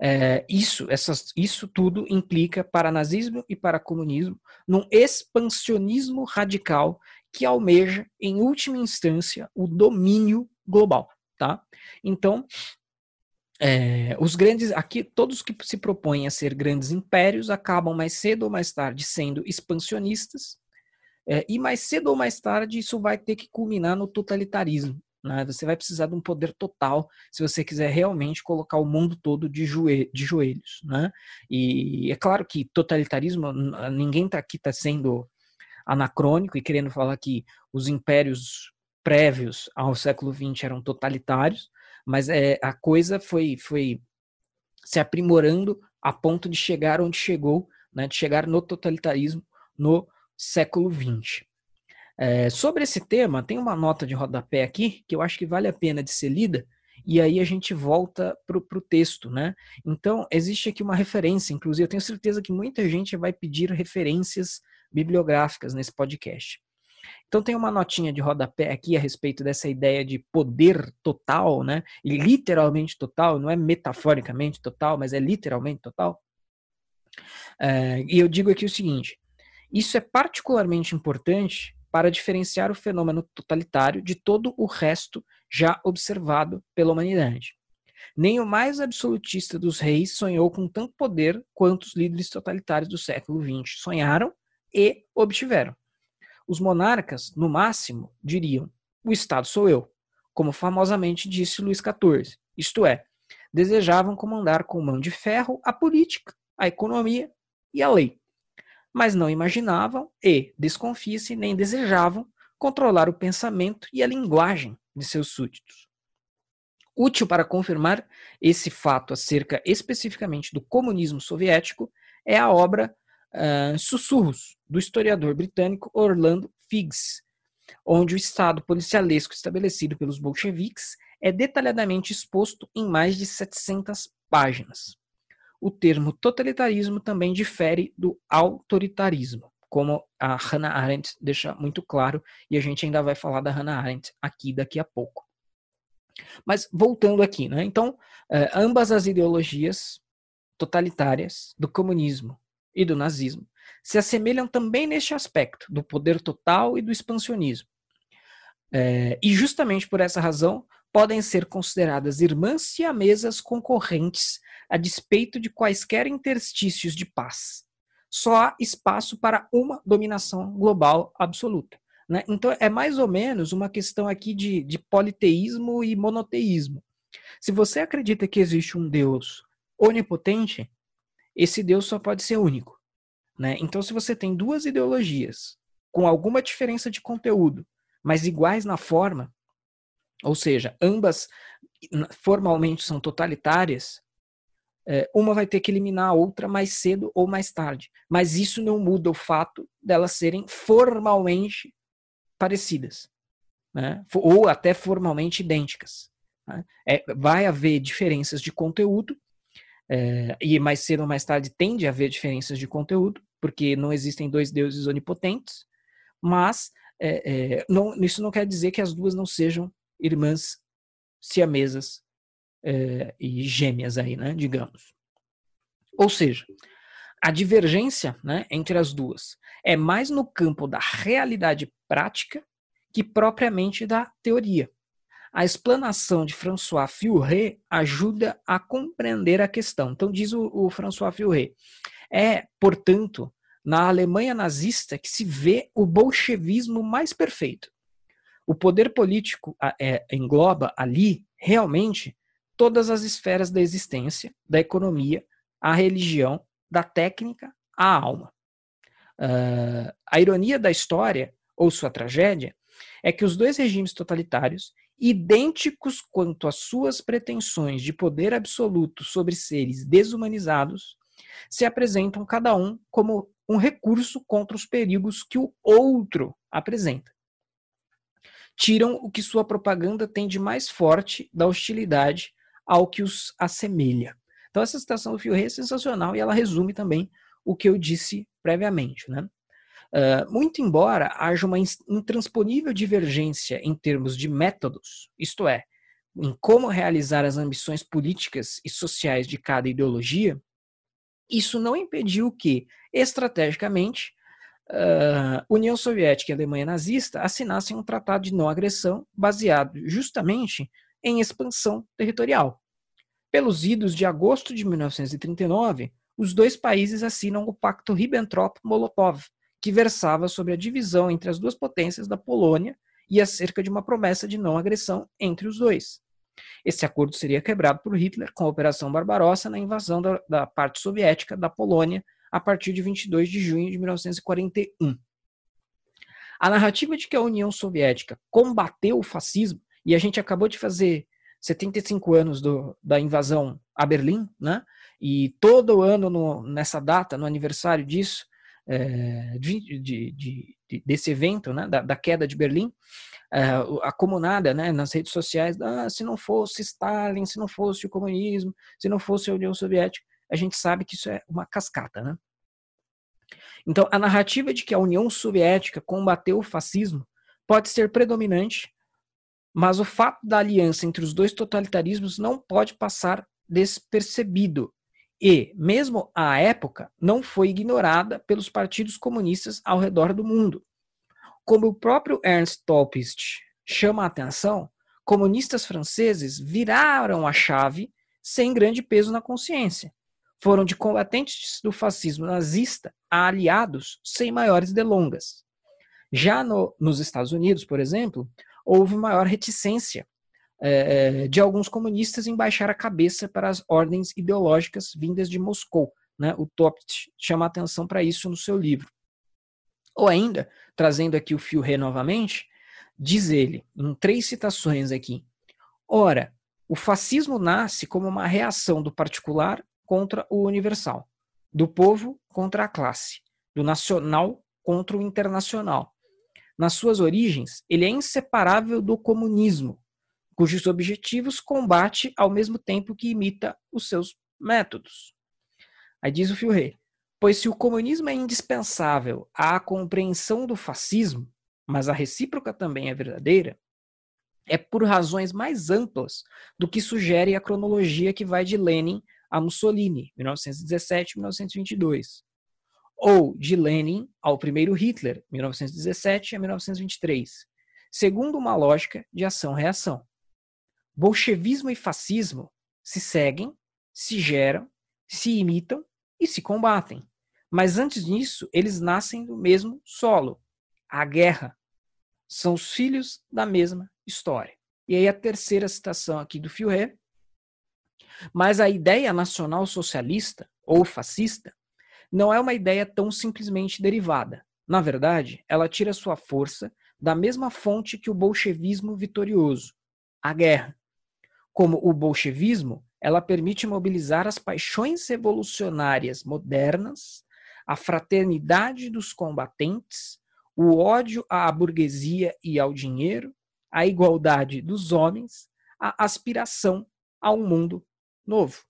É, isso, essas, isso tudo implica para nazismo e para comunismo num expansionismo radical que almeja, em última instância, o domínio global, tá? Então, é, os grandes, aqui todos que se propõem a ser grandes impérios acabam mais cedo ou mais tarde sendo expansionistas, é, e mais cedo ou mais tarde isso vai ter que culminar no totalitarismo. Você vai precisar de um poder total se você quiser realmente colocar o mundo todo de joelhos, né? E é claro que totalitarismo, ninguém está aqui tá sendo anacrônico e querendo falar que os impérios prévios ao século vinte eram totalitários, mas é, a coisa foi, foi se aprimorando a ponto de chegar onde chegou, né? De chegar no totalitarismo no século vinte. É, sobre esse tema, tem uma nota de rodapé aqui que eu acho que vale a pena de ser lida, e aí a gente volta para o texto, né? Então, existe aqui uma referência, inclusive eu tenho certeza que muita gente vai pedir referências bibliográficas nesse podcast. Então, tem uma notinha de rodapé aqui a respeito dessa ideia de poder total, né? E literalmente total, não é metaforicamente total, mas é literalmente total. É, e eu digo aqui o seguinte, isso é particularmente importante para diferenciar o fenômeno totalitário de todo o resto já observado pela humanidade. Nem o mais absolutista dos reis sonhou com tanto poder quanto os líderes totalitários do século vinte sonharam e obtiveram. Os monarcas, no máximo, diriam, o Estado sou eu, como famosamente disse Luís quatorze, isto é, desejavam comandar com mão de ferro a política, a economia e a lei. Mas não imaginavam e, desconfia-se, nem desejavam controlar o pensamento e a linguagem de seus súditos. Útil para confirmar esse fato acerca especificamente do comunismo soviético é a obra uh, Sussurros, do historiador britânico Orlando Figgs, onde o Estado policialesco estabelecido pelos bolcheviques é detalhadamente exposto em mais de setecentas páginas. O termo totalitarismo também difere do autoritarismo, como a Hannah Arendt deixa muito claro, e a gente ainda vai falar da Hannah Arendt aqui daqui a pouco. Mas voltando aqui, né? Então, ambas as ideologias totalitárias do comunismo e do nazismo se assemelham também neste aspecto do poder total e do expansionismo. É, e justamente por essa razão, podem ser consideradas irmãs siamesas concorrentes a despeito de quaisquer interstícios de paz. Só há espaço para uma dominação global absoluta, né? Então é mais ou menos uma questão aqui de, de politeísmo e monoteísmo. Se você acredita que existe um Deus onipotente, esse Deus só pode ser único, né? Então se você tem duas ideologias com alguma diferença de conteúdo, mas iguais na forma, ou seja, ambas formalmente são totalitárias, uma vai ter que eliminar a outra mais cedo ou mais tarde. Mas isso não muda o fato delas serem formalmente parecidas, né? Ou até formalmente idênticas, né? É, vai haver diferenças de conteúdo, é, e mais cedo ou mais tarde tende a haver diferenças de conteúdo, porque não existem dois deuses onipotentes, mas é, é, não, isso não quer dizer que as duas não sejam irmãs siamesas é, e gêmeas aí, né, digamos. Ou seja, a divergência, né, entre as duas é mais no campo da realidade prática que propriamente da teoria. A explanação de François Furet ajuda a compreender a questão. Então diz o, o François Furet, é, portanto, na Alemanha nazista que se vê o bolchevismo mais perfeito. O poder político é, engloba ali, realmente, todas as esferas da existência, da economia, a religião, da técnica, a alma. Uh, a ironia da história, ou sua tragédia, é que os dois regimes totalitários, idênticos quanto às suas pretensões de poder absoluto sobre seres desumanizados, se apresentam cada um como um recurso contra os perigos que o outro apresenta. Tiram o que sua propaganda tem de mais forte da hostilidade ao que os assemelha. Então essa citação do Furet é sensacional e ela resume também o que eu disse previamente, né? Uh, muito embora haja uma intransponível divergência em termos de métodos, isto é, em como realizar as ambições políticas e sociais de cada ideologia, isso não impediu que, estrategicamente, Uh, União Soviética e Alemanha nazista assinassem um tratado de não agressão baseado justamente em expansão territorial. Pelos idos de agosto de mil novecentos e trinta e nove, os dois países assinam o Pacto Ribbentrop-Molotov, que versava sobre a divisão entre as duas potências da Polônia e acerca de uma promessa de não agressão entre os dois. Esse acordo seria quebrado por Hitler com a Operação Barbarossa na invasão da, da parte soviética da Polônia a partir de vinte e dois de junho de mil novecentos e quarenta e um. A narrativa de que a União Soviética combateu o fascismo, e a gente acabou de fazer setenta e cinco anos do, da invasão a Berlim, né? E todo ano no, nessa data, no aniversário disso, é, de, de, de, desse evento, né? da, da queda de Berlim, é, a comunada, né? nas redes sociais, ah, se não fosse Stalin, se não fosse o comunismo, se não fosse a União Soviética. A gente sabe que isso é uma cascata, né? Então, a narrativa de que a União Soviética combateu o fascismo pode ser predominante, mas o fato da aliança entre os dois totalitarismos não pode passar despercebido. E, mesmo à época, não foi ignorada pelos partidos comunistas ao redor do mundo. Como o próprio Ernst Topitsch chama a atenção, comunistas franceses viraram a chave sem grande peso na consciência. Foram de combatentes do fascismo nazista a aliados sem maiores delongas. Já no, nos Estados Unidos, por exemplo, houve maior reticência eh, de alguns comunistas em baixar a cabeça para as ordens ideológicas vindas de Moscou, né? O Topitsch chama atenção para isso no seu livro. Ou ainda, trazendo aqui o Furet novamente, diz ele, em três citações aqui, ora, o fascismo nasce como uma reação do particular contra o universal, do povo contra a classe, do nacional contra o internacional. Nas suas origens, ele é inseparável do comunismo, cujos objetivos combate ao mesmo tempo que imita os seus métodos. Aí diz o Furet, pois se o comunismo é indispensável à compreensão do fascismo, mas a recíproca também é verdadeira, é por razões mais amplas do que sugere a cronologia que vai de Lenin a Mussolini, mil novecentos e dezessete a mil novecentos e vinte e dois, ou de Lenin ao primeiro Hitler, mil novecentos e dezessete a mil novecentos e vinte e três, segundo uma lógica de ação-reação. Bolchevismo e fascismo se seguem, se geram, se imitam e se combatem. Mas antes disso, eles nascem do mesmo solo, a guerra. São os filhos da mesma história. E aí a terceira citação aqui do Furet. Mas a ideia nacional-socialista ou fascista não é uma ideia tão simplesmente derivada. Na verdade, ela tira sua força da mesma fonte que o bolchevismo vitorioso, a guerra. Como o bolchevismo, ela permite mobilizar as paixões revolucionárias modernas, a fraternidade dos combatentes, o ódio à burguesia e ao dinheiro, a igualdade dos homens, a aspiração a um mundo novo.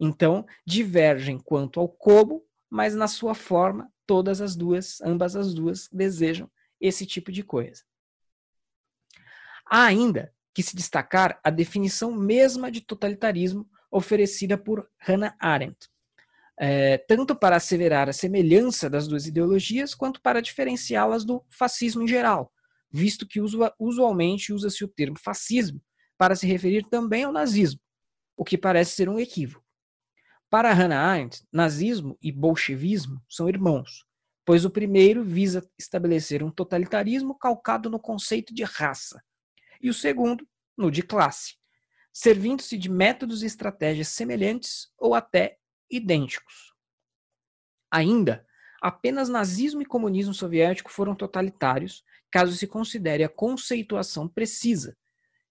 Então, divergem quanto ao como, mas na sua forma, todas as duas, ambas as duas, desejam esse tipo de coisa. Há ainda que se destacar a definição mesma de totalitarismo oferecida por Hannah Arendt, é, tanto para asseverar a semelhança das duas ideologias, quanto para diferenciá-las do fascismo em geral, visto que usualmente usa-se o termo fascismo para se referir também ao nazismo, o que parece ser um equívoco. Para Hannah Arendt, nazismo e bolchevismo são irmãos, pois o primeiro visa estabelecer um totalitarismo calcado no conceito de raça, e o segundo no de classe, servindo-se de métodos e estratégias semelhantes ou até idênticos. Ainda, apenas nazismo e comunismo soviético foram totalitários, caso se considere a conceituação precisa,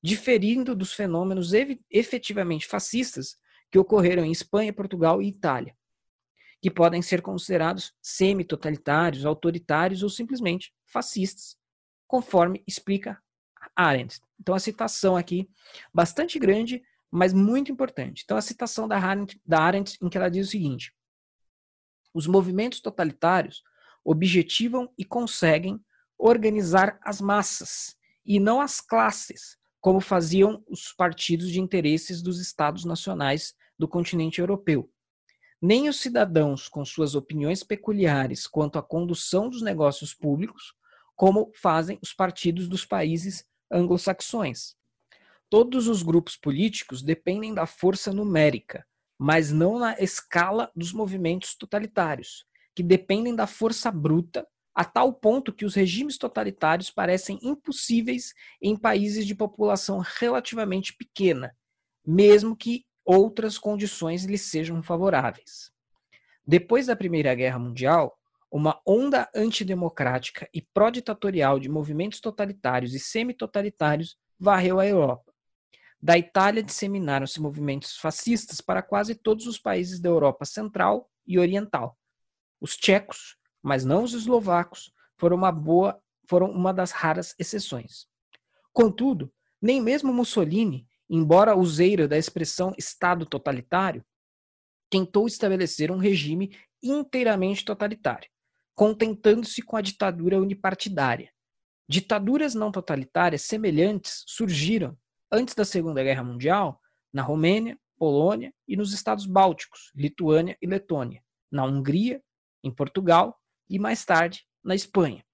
diferindo dos fenômenos efetivamente fascistas que ocorreram em Espanha, Portugal e Itália, que podem ser considerados semi-totalitários, autoritários ou simplesmente fascistas, conforme explica Arendt. Então a citação aqui, bastante grande, mas muito importante. Então a citação da Arendt, da Arendt em que ela diz o seguinte: os movimentos totalitários objetivam e conseguem organizar as massas e não as classes, como faziam os partidos de interesses dos estados nacionais do continente europeu. Nem os cidadãos com suas opiniões peculiares quanto à condução dos negócios públicos, como fazem os partidos dos países anglo-saxões. Todos os grupos políticos dependem da força numérica, mas não na escala dos movimentos totalitários, que dependem da força bruta, a tal ponto que os regimes totalitários parecem impossíveis em países de população relativamente pequena, mesmo que outras condições lhes sejam favoráveis. Depois da Primeira Guerra Mundial, uma onda antidemocrática e pró-ditatorial de movimentos totalitários e semi-totalitários varreu a Europa. Da Itália disseminaram-se movimentos fascistas para quase todos os países da Europa Central e Oriental. Os tchecos, mas não os eslovacos, foram uma, boa, foram uma das raras exceções. Contudo, nem mesmo Mussolini, embora useiro da expressão Estado totalitário, tentou estabelecer um regime inteiramente totalitário, contentando-se com a ditadura unipartidária. Ditaduras não totalitárias semelhantes surgiram antes da Segunda Guerra Mundial na Romênia, Polônia e nos Estados Bálticos, Lituânia e Letônia, na Hungria, em Portugal, e mais tarde na Espanha.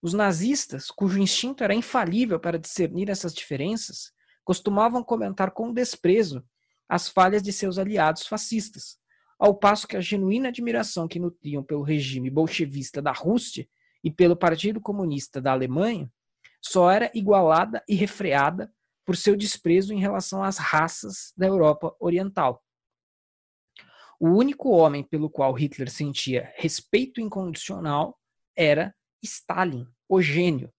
Os nazistas, cujo instinto era infalível para discernir essas diferenças, costumavam comentar com desprezo as falhas de seus aliados fascistas, ao passo que a genuína admiração que nutriam pelo regime bolchevista da Rússia e pelo Partido Comunista da Alemanha só era igualada e refreada por seu desprezo em relação às raças da Europa Oriental. O único homem pelo qual Hitler sentia respeito incondicional era Stalin, o gênio.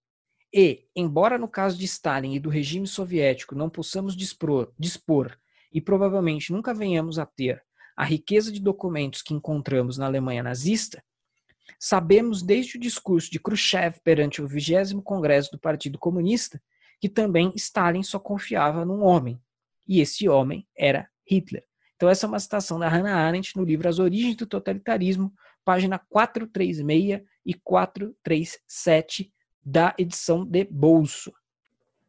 E, embora no caso de Stalin e do regime soviético não possamos dispor, dispor e provavelmente nunca venhamos a ter a riqueza de documentos que encontramos na Alemanha nazista, sabemos desde o discurso de Khrushchev perante o vigésimo Congresso do Partido Comunista que também Stalin só confiava num homem, e esse homem era Hitler. Então essa é uma citação da Hannah Arendt no livro As Origens do Totalitarismo, página quatrocentos e trinta e seis e quatrocentos e trinta e sete da edição de bolso.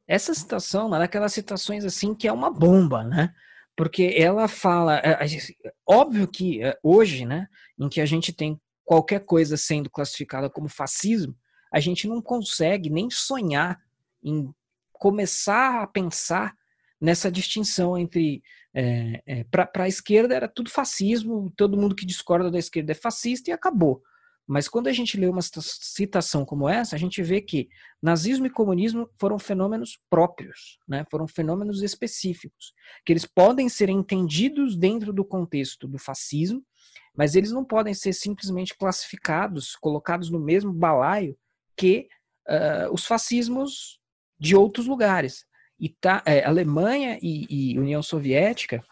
Essa citação é uma daquelas citações assim que é uma bomba, né? Porque ela fala, é, é, óbvio que é, hoje, né, em que a gente tem qualquer coisa sendo classificada como fascismo, a gente não consegue nem sonhar em começar a pensar nessa distinção entre... É, é, para a esquerda era tudo fascismo, todo mundo que discorda da esquerda é fascista e acabou. Mas quando a gente lê uma citação como essa, a gente vê que nazismo e comunismo foram fenômenos próprios, né? Foram fenômenos específicos, que eles podem ser entendidos dentro do contexto do fascismo, mas eles não podem ser simplesmente classificados, colocados no mesmo balaio que uh, os fascismos de outros lugares. Ita- é, Alemanha e, e União Soviética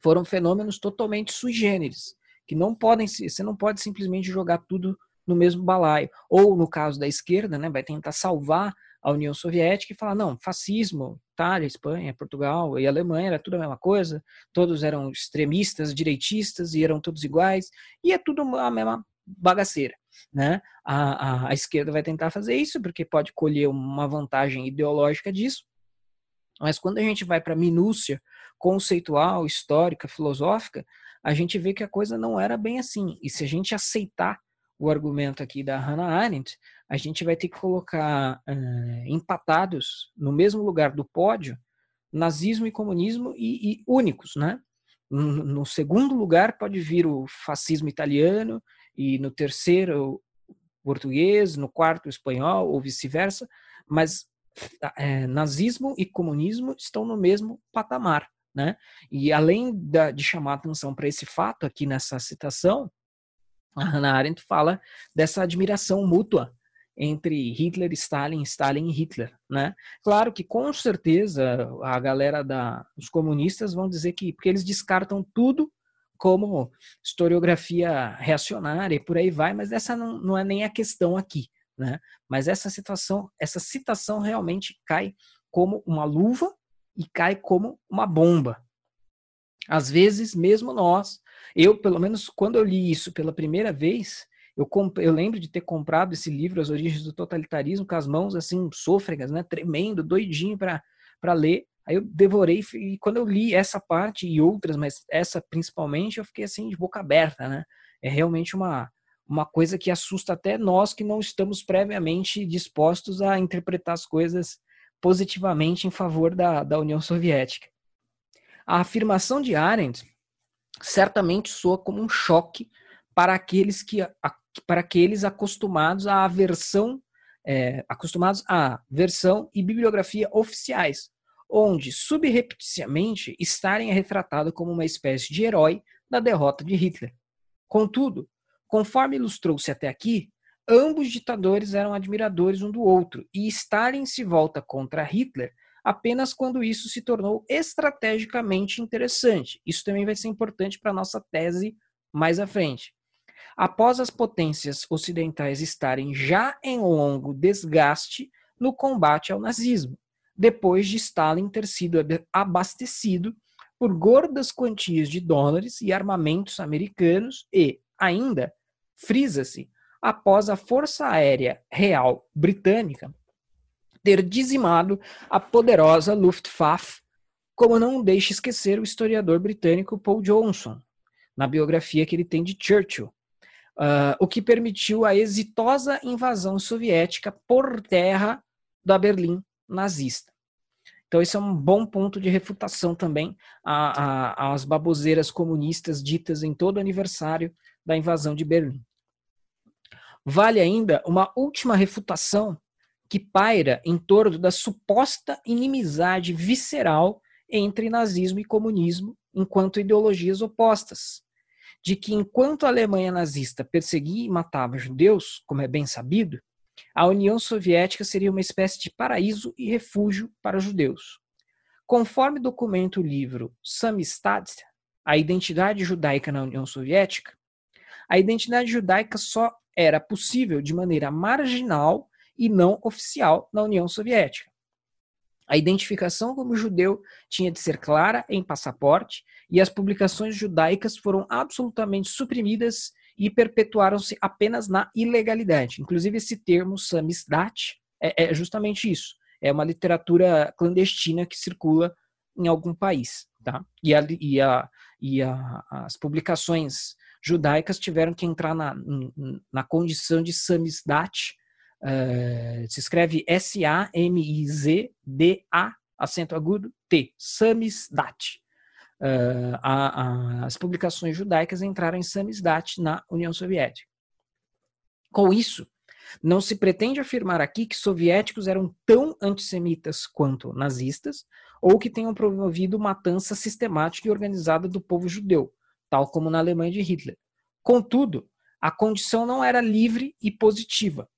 foram fenômenos totalmente sui generis, que não podem, você não pode simplesmente jogar tudo no mesmo balaio. Ou, no caso da esquerda, né, vai tentar salvar a União Soviética e falar, não, fascismo, Itália, Espanha, Portugal e Alemanha era tudo a mesma coisa, todos eram extremistas, direitistas e eram todos iguais, e é tudo a mesma bagaceira, né? A, a, a esquerda vai tentar fazer isso porque pode colher uma vantagem ideológica disso, mas quando a gente vai para a minúcia conceitual, histórica, filosófica, a gente vê que a coisa não era bem assim. E se a gente aceitar o argumento aqui da Hannah Arendt, a gente vai ter que colocar uh, empatados no mesmo lugar do pódio nazismo e comunismo e, e únicos, né? No, no segundo lugar pode vir o fascismo italiano e no terceiro o português, no quarto o espanhol ou vice-versa, mas uh, nazismo e comunismo estão no mesmo patamar. Né? E além da, de chamar atenção para esse fato aqui nessa citação, a Hannah Arendt fala dessa admiração mútua entre Hitler e Stalin, Stalin e Hitler. Né? Claro que com certeza a galera da, os comunistas vão dizer que, porque eles descartam tudo como historiografia reacionária e por aí vai, mas essa não, não é nem a questão aqui. Né? Mas essa situação, essa citação realmente cai como uma luva e cai como uma bomba. Às vezes, mesmo nós, eu, pelo menos, quando eu li isso pela primeira vez, eu, comp- eu lembro de ter comprado esse livro, As Origens do Totalitarismo, com as mãos, assim, sôfregas, né, tremendo, doidinho para ler. Aí eu devorei, e quando eu li essa parte e outras, mas essa principalmente, eu fiquei, assim, de boca aberta, né? É realmente uma, uma coisa que assusta até nós que não estamos previamente dispostos a interpretar as coisas positivamente em favor da, da União Soviética. A afirmação de Arendt certamente soa como um choque para aqueles, que, a, para aqueles acostumados à versão, é, acostumados à versão e bibliografia oficiais, onde subrepticiamente Stalin é retratado como uma espécie de herói da derrota de Hitler. Contudo, conforme ilustrou-se até aqui, ambos ditadores eram admiradores um do outro, e Stalin se volta contra Hitler apenas quando isso se tornou estrategicamente interessante. Isso também vai ser importante para a nossa tese mais à frente. Após as potências ocidentais estarem já em longo desgaste no combate ao nazismo, depois de Stalin ter sido abastecido por gordas quantias de dólares e armamentos americanos e, ainda, frisa-se, após a Força Aérea Real Britânica ter dizimado a poderosa Luftwaffe, como não deixa esquecer o historiador britânico Paul Johnson, na biografia que ele tem de Churchill, uh, o que permitiu a exitosa invasão soviética por terra da Berlim nazista. Então esse é um bom ponto de refutação também às baboseiras comunistas ditas em todo aniversário da invasão de Berlim. Vale ainda uma última refutação que paira em torno da suposta inimizade visceral entre nazismo e comunismo enquanto ideologias opostas, de que enquanto a Alemanha nazista perseguia e matava judeus, como é bem sabido, a União Soviética seria uma espécie de paraíso e refúgio para judeus. Conforme documenta o livro Samizdat, A Identidade Judaica na União Soviética, a identidade judaica só era possível de maneira marginal e não oficial na União Soviética. A identificação como judeu tinha de ser clara em passaporte e as publicações judaicas foram absolutamente suprimidas e perpetuaram-se apenas na ilegalidade. Inclusive esse termo samizdat é, é justamente isso, é uma literatura clandestina que circula em algum país. Tá? E, a, e, a, e a, as publicações judaicas tiveram que entrar na, na condição de samizdat Uh, se escreve S A M I Z D A, acento agudo, T, Samizdat. Uh, a, a, as publicações judaicas entraram em Samizdat na União Soviética. Com isso, não se pretende afirmar aqui que soviéticos eram tão antissemitas quanto nazistas, ou que tenham promovido matança sistemática e organizada do povo judeu, tal como na Alemanha de Hitler. Contudo, a condição não era livre e positiva.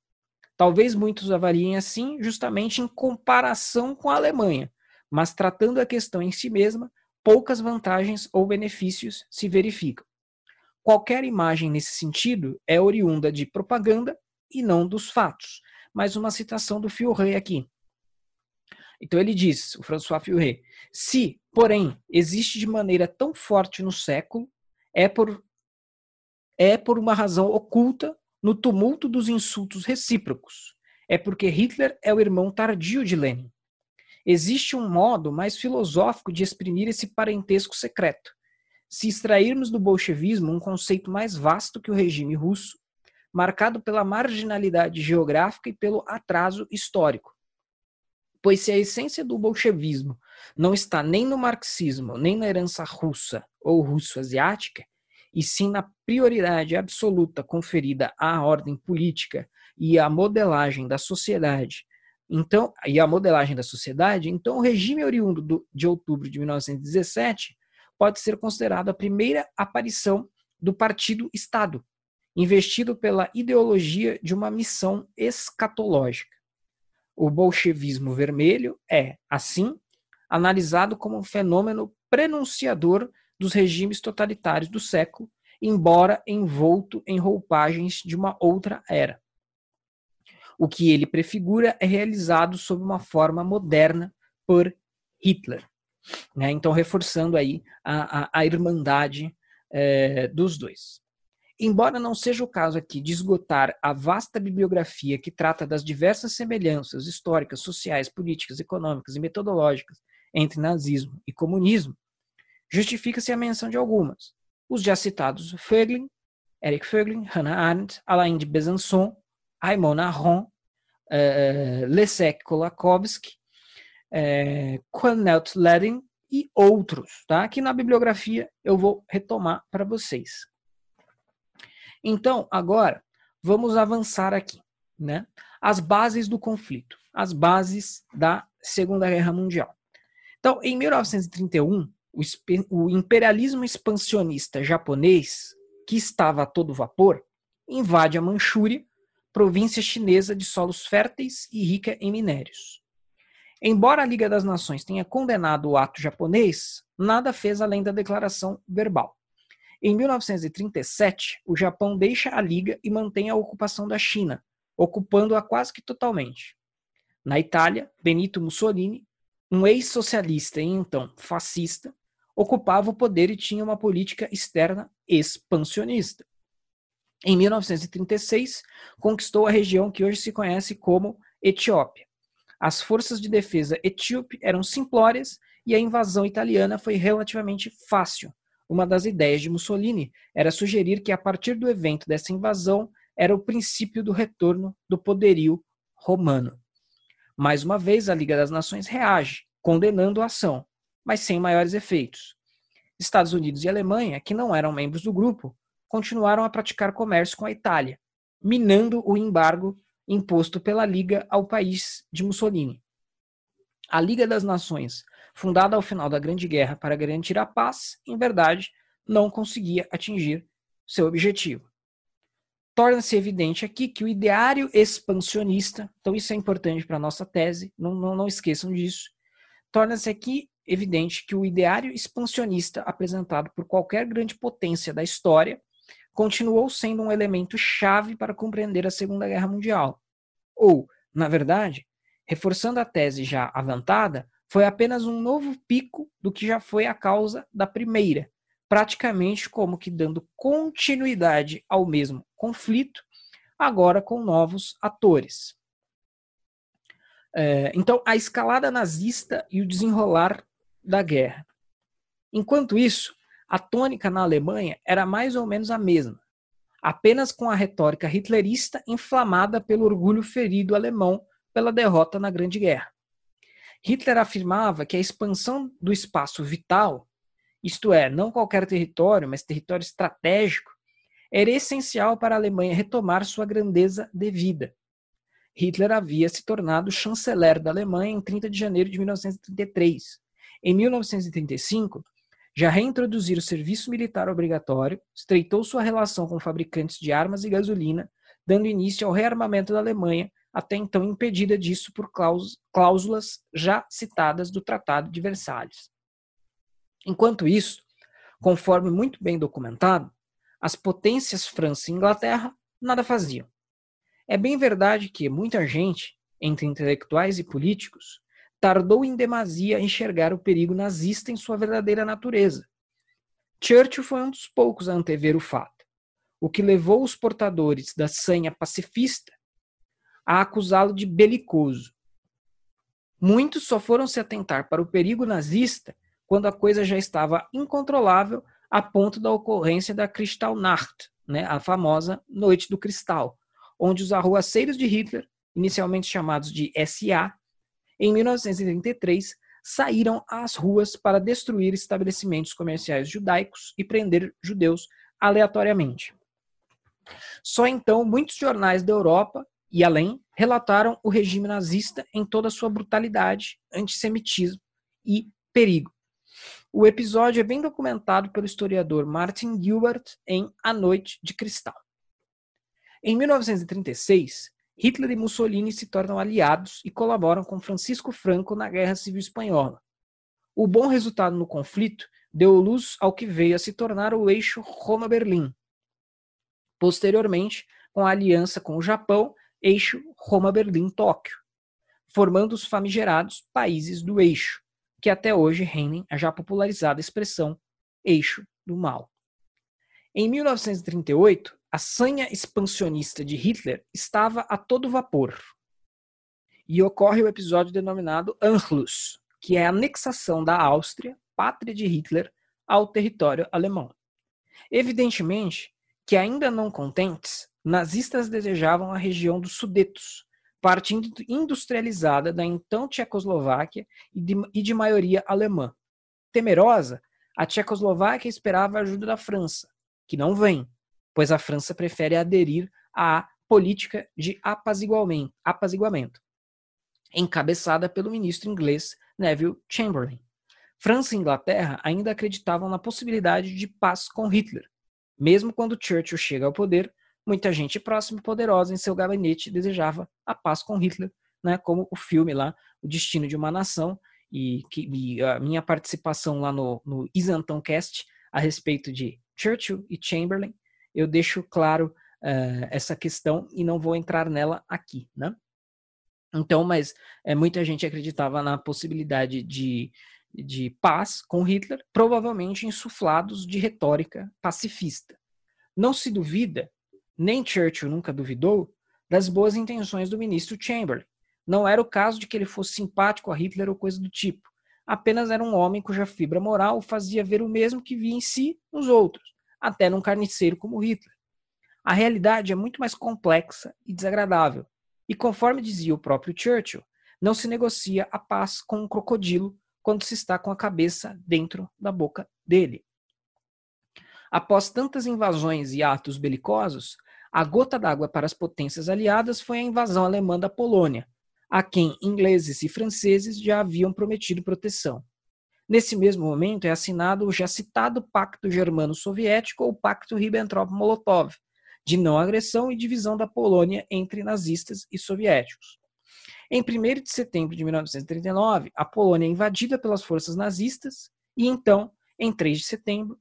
Talvez muitos avaliem assim, justamente em comparação com a Alemanha, mas tratando a questão em si mesma, poucas vantagens ou benefícios se verificam. Qualquer imagem nesse sentido é oriunda de propaganda e não dos fatos. Mais uma citação do Furet aqui. Então ele diz, o François Furet, se, porém, existe de maneira tão forte no século, é por, é por uma razão oculta no tumulto dos insultos recíprocos. É porque Hitler é o irmão tardio de Lenin. Existe um modo mais filosófico de exprimir esse parentesco secreto. Se extrairmos do bolchevismo um conceito mais vasto que o regime russo, marcado pela marginalidade geográfica e pelo atraso histórico. Pois se a essência do bolchevismo não está nem no marxismo, nem na herança russa ou russo-asiática, e sim na prioridade absoluta conferida à ordem política e à modelagem da sociedade, então, e à modelagem da sociedade, então o regime oriundo do, de outubro de mil novecentos e dezessete pode ser considerado a primeira aparição do partido-estado, investido pela ideologia de uma missão escatológica. O bolchevismo vermelho é, assim, analisado como um fenômeno prenunciador dos regimes totalitários do século, embora envolto em roupagens de uma outra era. O que ele prefigura é realizado sob uma forma moderna por Hitler. Né? Então, reforçando aí a, a, a irmandade eh, dos dois. Embora não seja o caso aqui de esgotar a vasta bibliografia que trata das diversas semelhanças históricas, sociais, políticas, econômicas e metodológicas entre nazismo e comunismo, justifica-se a menção de algumas. Os já citados Voegelin, Eric Voegelin, Hannah Arendt, Alain de Besançon, Raymond Aron, uh, Leszek Kolakowski, uh, Cornel Ledin e outros, tá? Que na bibliografia eu vou retomar para vocês. Então, agora, vamos avançar aqui, né? As bases do conflito, as bases da Segunda Guerra Mundial. Então, em mil novecentos e trinta e um, o imperialismo expansionista japonês, que estava a todo vapor, invade a Manchúria, província chinesa de solos férteis e rica em minérios. Embora a Liga das Nações tenha condenado o ato japonês, nada fez além da declaração verbal. Em mil novecentos e trinta e sete, o Japão deixa a Liga e mantém a ocupação da China, ocupando-a quase que totalmente. Na Itália, Benito Mussolini, um ex-socialista e então fascista, ocupava o poder e tinha uma política externa expansionista. Em mil novecentos e trinta e seis, conquistou a região que hoje se conhece como Etiópia. As forças de defesa etíope eram simplórias e a invasão italiana foi relativamente fácil. Uma das ideias de Mussolini era sugerir que a partir do evento dessa invasão era o princípio do retorno do poderio romano. Mais uma vez, a Liga das Nações reage, condenando a ação, mas sem maiores efeitos. Estados Unidos e Alemanha, que não eram membros do grupo, continuaram a praticar comércio com a Itália, minando o embargo imposto pela Liga ao país de Mussolini. A Liga das Nações, fundada ao final da Grande Guerra para garantir a paz, em verdade, não conseguia atingir seu objetivo. Torna-se evidente aqui que o ideário expansionista, então isso é importante para a nossa tese, não, não, não esqueçam disso, torna-se aqui evidente que o ideário expansionista apresentado por qualquer grande potência da história continuou sendo um elemento chave para compreender a Segunda Guerra Mundial. Ou, na verdade, reforçando a tese já avançada, foi apenas um novo pico do que já foi a causa da primeira, praticamente como que dando continuidade ao mesmo conflito, agora com novos atores. É, então, a escalada nazista e o desenrolar da guerra. Enquanto isso, a tônica na Alemanha era mais ou menos a mesma. apenas com a retórica hitlerista inflamada pelo orgulho ferido alemão pela derrota na Grande Guerra. Hitler afirmava que a expansão do espaço vital, isto é, não qualquer território, mas território estratégico, era essencial para a Alemanha retomar sua grandeza devida. Hitler havia se tornado chanceler da Alemanha em trinta de janeiro de mil novecentos e trinta e três. Em mil novecentos e trinta e cinco, já reintroduziu o serviço militar obrigatório, estreitou sua relação com fabricantes de armas e gasolina, dando início ao rearmamento da Alemanha, até então impedida disso por cláusulas já citadas do Tratado de Versalhes. Enquanto isso, conforme muito bem documentado, as potências França e Inglaterra nada faziam. É bem verdade que muita gente, entre intelectuais e políticos, tardou em demasia a enxergar o perigo nazista em sua verdadeira natureza. Churchill foi um dos poucos a antever o fato, o que levou os portadores da sanha pacifista a acusá-lo de belicoso. Muitos só foram se atentar para o perigo nazista quando a coisa já estava incontrolável a ponto da ocorrência da Kristallnacht, né, a famosa Noite do Cristal, onde os arruaceiros de Hitler, inicialmente chamados de S A, em mil novecentos e trinta e três saíram às ruas para destruir estabelecimentos comerciais judaicos e prender judeus aleatoriamente. Só então muitos jornais da Europa e além relataram o regime nazista em toda a sua brutalidade, antissemitismo e perigo. O episódio é bem documentado pelo historiador Martin Gilbert em A Noite de Cristal. Em mil novecentos e trinta e seis, Hitler e Mussolini se tornam aliados e colaboram com Francisco Franco na Guerra Civil Espanhola. O bom resultado no conflito deu luz ao que veio a se tornar o eixo Roma-Berlim. Posteriormente, com a aliança com o Japão, eixo Roma-Berlim-Tóquio, formando os famigerados países do eixo, que até hoje rendem a já popularizada expressão eixo do mal. Em mil novecentos e trinta e oito, a sanha expansionista de Hitler estava a todo vapor. E ocorre o episódio denominado Anschluss, que é a anexação da Áustria, pátria de Hitler, ao território alemão. Evidentemente que, ainda não contentes, nazistas desejavam a região dos Sudetos, parte industrializada da então Tchecoslováquia e de, e de maioria alemã. Temerosa, a Tchecoslováquia esperava a ajuda da França, que não vem, pois a França prefere aderir à política de apaziguamento, apaziguamento, encabeçada pelo ministro inglês Neville Chamberlain. França e Inglaterra ainda acreditavam na possibilidade de paz com Hitler. Mesmo quando Churchill chega ao poder, muita gente próxima e poderosa em seu gabinete desejava a paz com Hitler, né? Como o filme lá, O Destino de uma Nação, e, que, e a minha participação lá no, no Isentão Cast a respeito de Churchill e Chamberlain, eu deixo claro uh, essa questão e não vou entrar nela aqui, né? Então, mas é, muita gente acreditava na possibilidade de, de paz com Hitler, provavelmente insuflados de retórica pacifista. Não se duvida, nem Churchill nunca duvidou, das boas intenções do ministro Chamberlain. Não era o caso de que ele fosse simpático a Hitler ou coisa do tipo. Apenas era um homem cuja fibra moral fazia ver o mesmo que via em si nos outros, até num carniceiro como Hitler. A realidade é muito mais complexa e desagradável, e conforme dizia o próprio Churchill, não se negocia a paz com um crocodilo quando se está com a cabeça dentro da boca dele. Após tantas invasões e atos belicosos, a gota d'água para as potências aliadas foi a invasão alemã da Polônia, a quem ingleses e franceses já haviam prometido proteção. Nesse mesmo momento é assinado o já citado Pacto Germano-Soviético ou Pacto Ribbentrop-Molotov, de não agressão e divisão da Polônia entre nazistas e soviéticos. Em primeiro de setembro de mil novecentos e trinta e nove, a Polônia é invadida pelas forças nazistas e então, em três de setembro,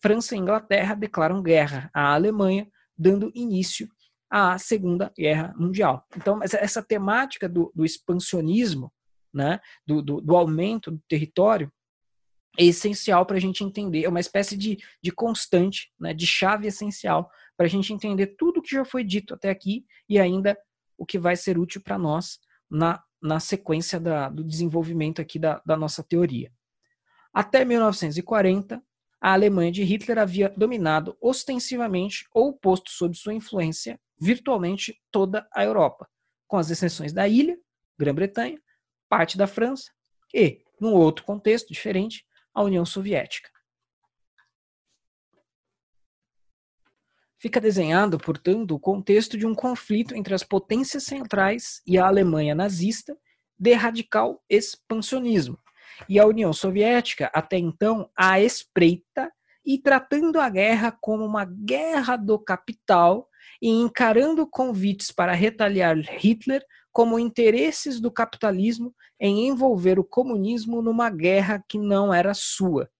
França e Inglaterra declaram guerra à Alemanha, dando início à Segunda Guerra Mundial. Então, essa temática do, do expansionismo, né, do, do, do aumento do território, é essencial para a gente entender, é uma espécie de, de constante, né, de chave essencial para a gente entender tudo o que já foi dito até aqui e ainda o que vai ser útil para nós na, na sequência da, do desenvolvimento aqui da, da nossa teoria. Até mil novecentos e quarenta, a Alemanha de Hitler havia dominado ostensivamente ou posto sob sua influência virtualmente toda a Europa, com as exceções da Ilha, Grã-Bretanha, parte da França e, num outro contexto diferente, a União Soviética. Fica desenhado, portanto, o contexto de um conflito entre as potências centrais e a Alemanha nazista de radical expansionismo, e a União Soviética, até então, à espreita e tratando a guerra como uma guerra do capital e encarando convites para retaliar Hitler como interesses do capitalismo em envolver o comunismo numa guerra que não era sua,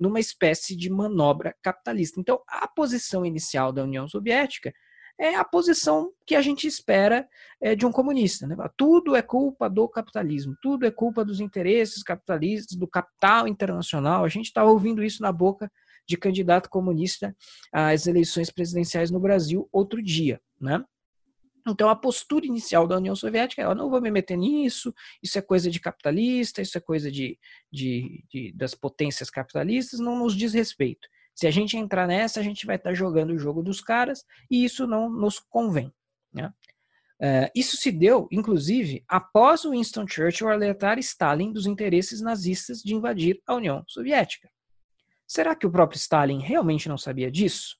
numa espécie de manobra capitalista. Então, a posição inicial da União Soviética é a posição que a gente espera é, de um comunista, né? Tudo é culpa do capitalismo, tudo é culpa dos interesses capitalistas, do capital internacional. A gente está ouvindo isso na boca de candidato comunista às eleições presidenciais no Brasil outro dia, né? Então, a postura inicial da União Soviética é: eu não vou me meter nisso, isso é coisa de capitalista, isso é coisa de, de, de, das potências capitalistas, não nos diz respeito. Se a gente entrar nessa, a gente vai estar jogando o jogo dos caras e isso não nos convém, né? Uh, isso se deu, inclusive, após o Winston Churchill alertar Stalin dos interesses nazistas de invadir a União Soviética. Será que o próprio Stalin realmente não sabia disso?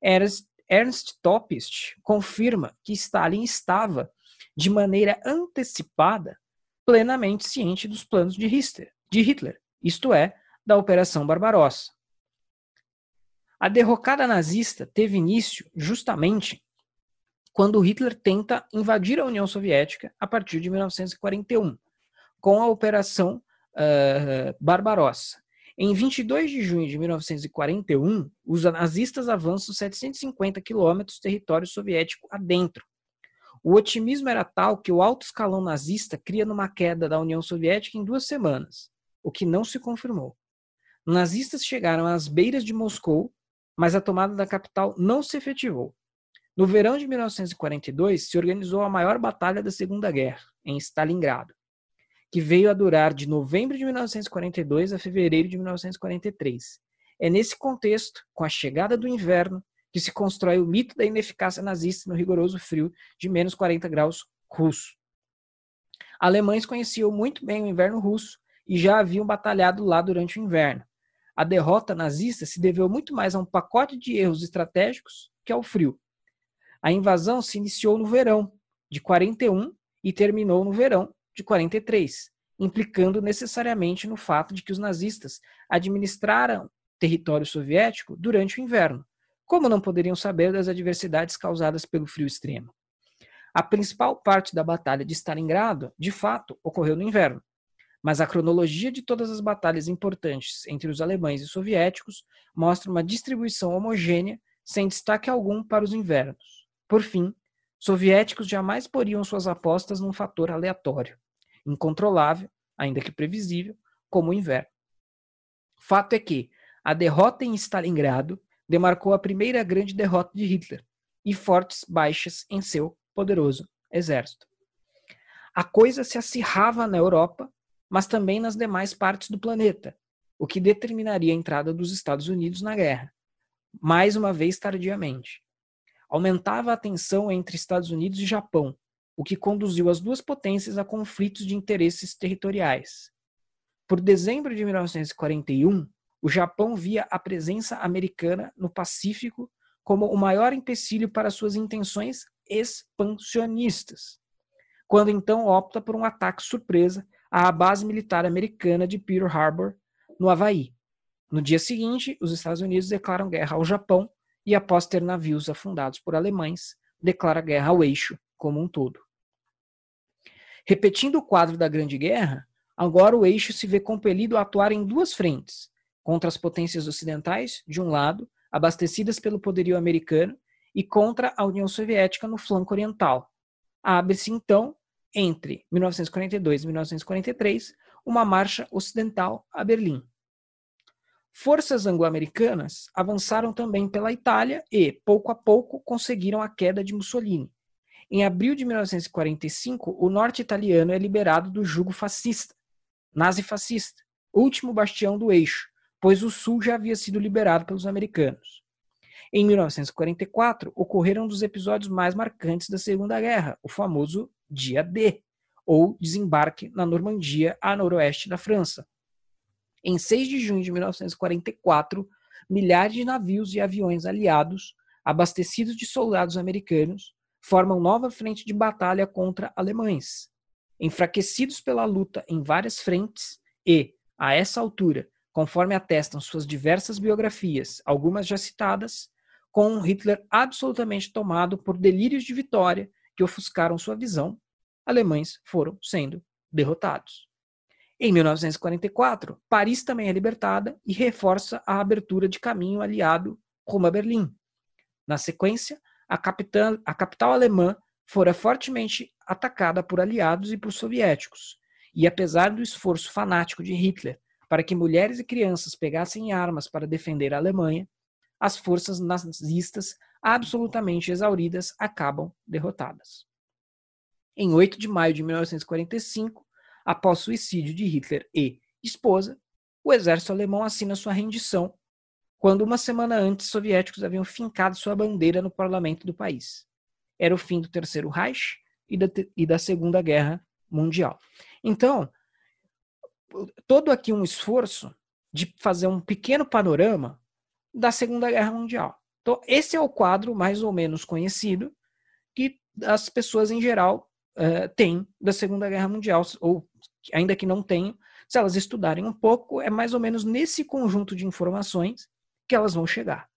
Era Ernst Topitsch confirma que Stalin estava, de maneira antecipada, plenamente ciente dos planos de Hitler, de Hitler, isto é, da Operação Barbarossa. A derrocada nazista teve início justamente quando Hitler tenta invadir a União Soviética a partir de mil novecentos e quarenta e um, com a Operação uh, Barbarossa. Em vinte e dois de junho de mil novecentos e quarenta e um, os nazistas avançam setecentos e cinquenta quilômetros território soviético adentro. O otimismo era tal que o alto escalão nazista cria numa queda da União Soviética em duas semanas, o que não se confirmou. Nazistas chegaram às beiras de Moscou, mas a tomada da capital não se efetivou. No verão de mil novecentos e quarenta e dois, se organizou a maior batalha da Segunda Guerra, em Stalingrado, que veio a durar de novembro de mil novecentos e quarenta e dois a fevereiro de mil novecentos e quarenta e três. É nesse contexto, com a chegada do inverno, que se constrói o mito da ineficácia nazista no rigoroso frio de menos quarenta graus russo. Alemães conheciam muito bem o inverno russo e já haviam batalhado lá durante o inverno. A derrota nazista se deveu muito mais a um pacote de erros estratégicos que ao frio. A invasão se iniciou no verão de quarenta e um e terminou no verão de quarenta e três, implicando necessariamente no fato de que os nazistas administraram território soviético durante o inverno, como não poderiam saber das adversidades causadas pelo frio extremo. A principal parte da Batalha de Stalingrado, de fato, ocorreu no inverno, mas a cronologia de todas as batalhas importantes entre os alemães e soviéticos mostra uma distribuição homogênea, sem destaque algum para os invernos. Por fim, soviéticos jamais poriam suas apostas num fator aleatório, incontrolável, ainda que previsível, como o inverno. Fato é que a derrota em Stalingrado demarcou a primeira grande derrota de Hitler e fortes baixas em seu poderoso exército. A coisa se acirrava na Europa, mas também nas demais partes do planeta, o que determinaria a entrada dos Estados Unidos na guerra, mais uma vez tardiamente. Aumentava a tensão entre Estados Unidos e Japão, o que conduziu as duas potências a conflitos de interesses territoriais. Por dezembro de mil novecentos e quarenta e um, o Japão via a presença americana no Pacífico como o maior empecilho para suas intenções expansionistas, quando então opta por um ataque surpresa à base militar americana de Pearl Harbor, no Havaí. No dia seguinte, os Estados Unidos declaram guerra ao Japão e, após ter navios afundados por alemães, declara guerra ao eixo como um todo. Repetindo o quadro da Grande Guerra, agora o eixo se vê compelido a atuar em duas frentes, contra as potências ocidentais, de um lado, abastecidas pelo poderio americano, e contra a União Soviética no flanco oriental. Abre-se, então, entre mil novecentos e quarenta e dois e mil novecentos e quarenta e três, uma marcha ocidental a Berlim. Forças anglo-americanas avançaram também pela Itália e, pouco a pouco, conseguiram a queda de Mussolini. Em abril de mil novecentos e quarenta e cinco, o norte italiano é liberado do jugo fascista, nazifascista, último bastião do eixo, pois o Sul já havia sido liberado pelos americanos. Em mil novecentos e quarenta e quatro, ocorreram um dos episódios mais marcantes da Segunda Guerra, o famoso Dia D, ou desembarque na Normandia, a noroeste da França. Em seis de junho de mil novecentos e quarenta e quatro, milhares de navios e aviões aliados, abastecidos de soldados americanos, formam nova frente de batalha contra alemães. Enfraquecidos pela luta em várias frentes e, a essa altura, conforme atestam suas diversas biografias, algumas já citadas, com um Hitler absolutamente tomado por delírios de vitória que ofuscaram sua visão, alemães foram sendo derrotados. Em mil novecentos e quarenta e quatro, Paris também é libertada e reforça a abertura de caminho aliado rumo a Berlim. Na sequência, a capital, a capital alemã fora fortemente atacada por aliados e por soviéticos, e apesar do esforço fanático de Hitler para que mulheres e crianças pegassem armas para defender a Alemanha, as forças nazistas, absolutamente exauridas, acabam derrotadas. Em oito de maio de mil novecentos e quarenta e cinco, após o suicídio de Hitler e esposa, o exército alemão assina sua rendição, quando uma semana antes os soviéticos haviam fincado sua bandeira no parlamento do país. Era o fim do Terceiro Reich e da, e da Segunda Guerra Mundial. Então, todo aqui um esforço de fazer um pequeno panorama da Segunda Guerra Mundial. Então, esse é o quadro mais ou menos conhecido que as pessoas em geral Uh, tem da Segunda Guerra Mundial, ou ainda que não tenham, se elas estudarem um pouco, é mais ou menos nesse conjunto de informações que elas vão chegar.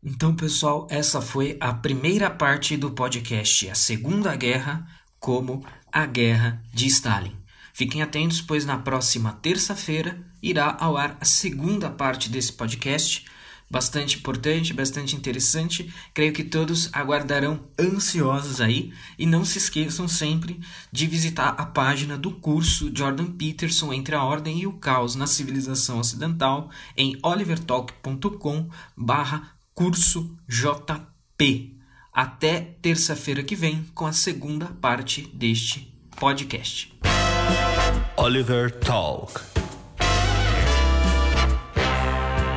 Então, pessoal, essa foi a primeira parte do podcast, a Segunda Guerra como a Guerra de Stalin. Fiquem atentos, pois na próxima terça-feira irá ao ar a segunda parte desse podcast, bastante importante, bastante interessante. Creio que todos aguardarão ansiosos aí. E não se esqueçam sempre de visitar a página do curso Jordan Peterson Entre a Ordem e o Caos na Civilização Ocidental em oliver talk ponto com barra curso J P. Até terça-feira que vem com a segunda parte deste podcast. Oliver Talk.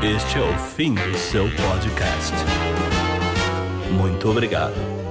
Este é o fim do seu podcast. Muito obrigado.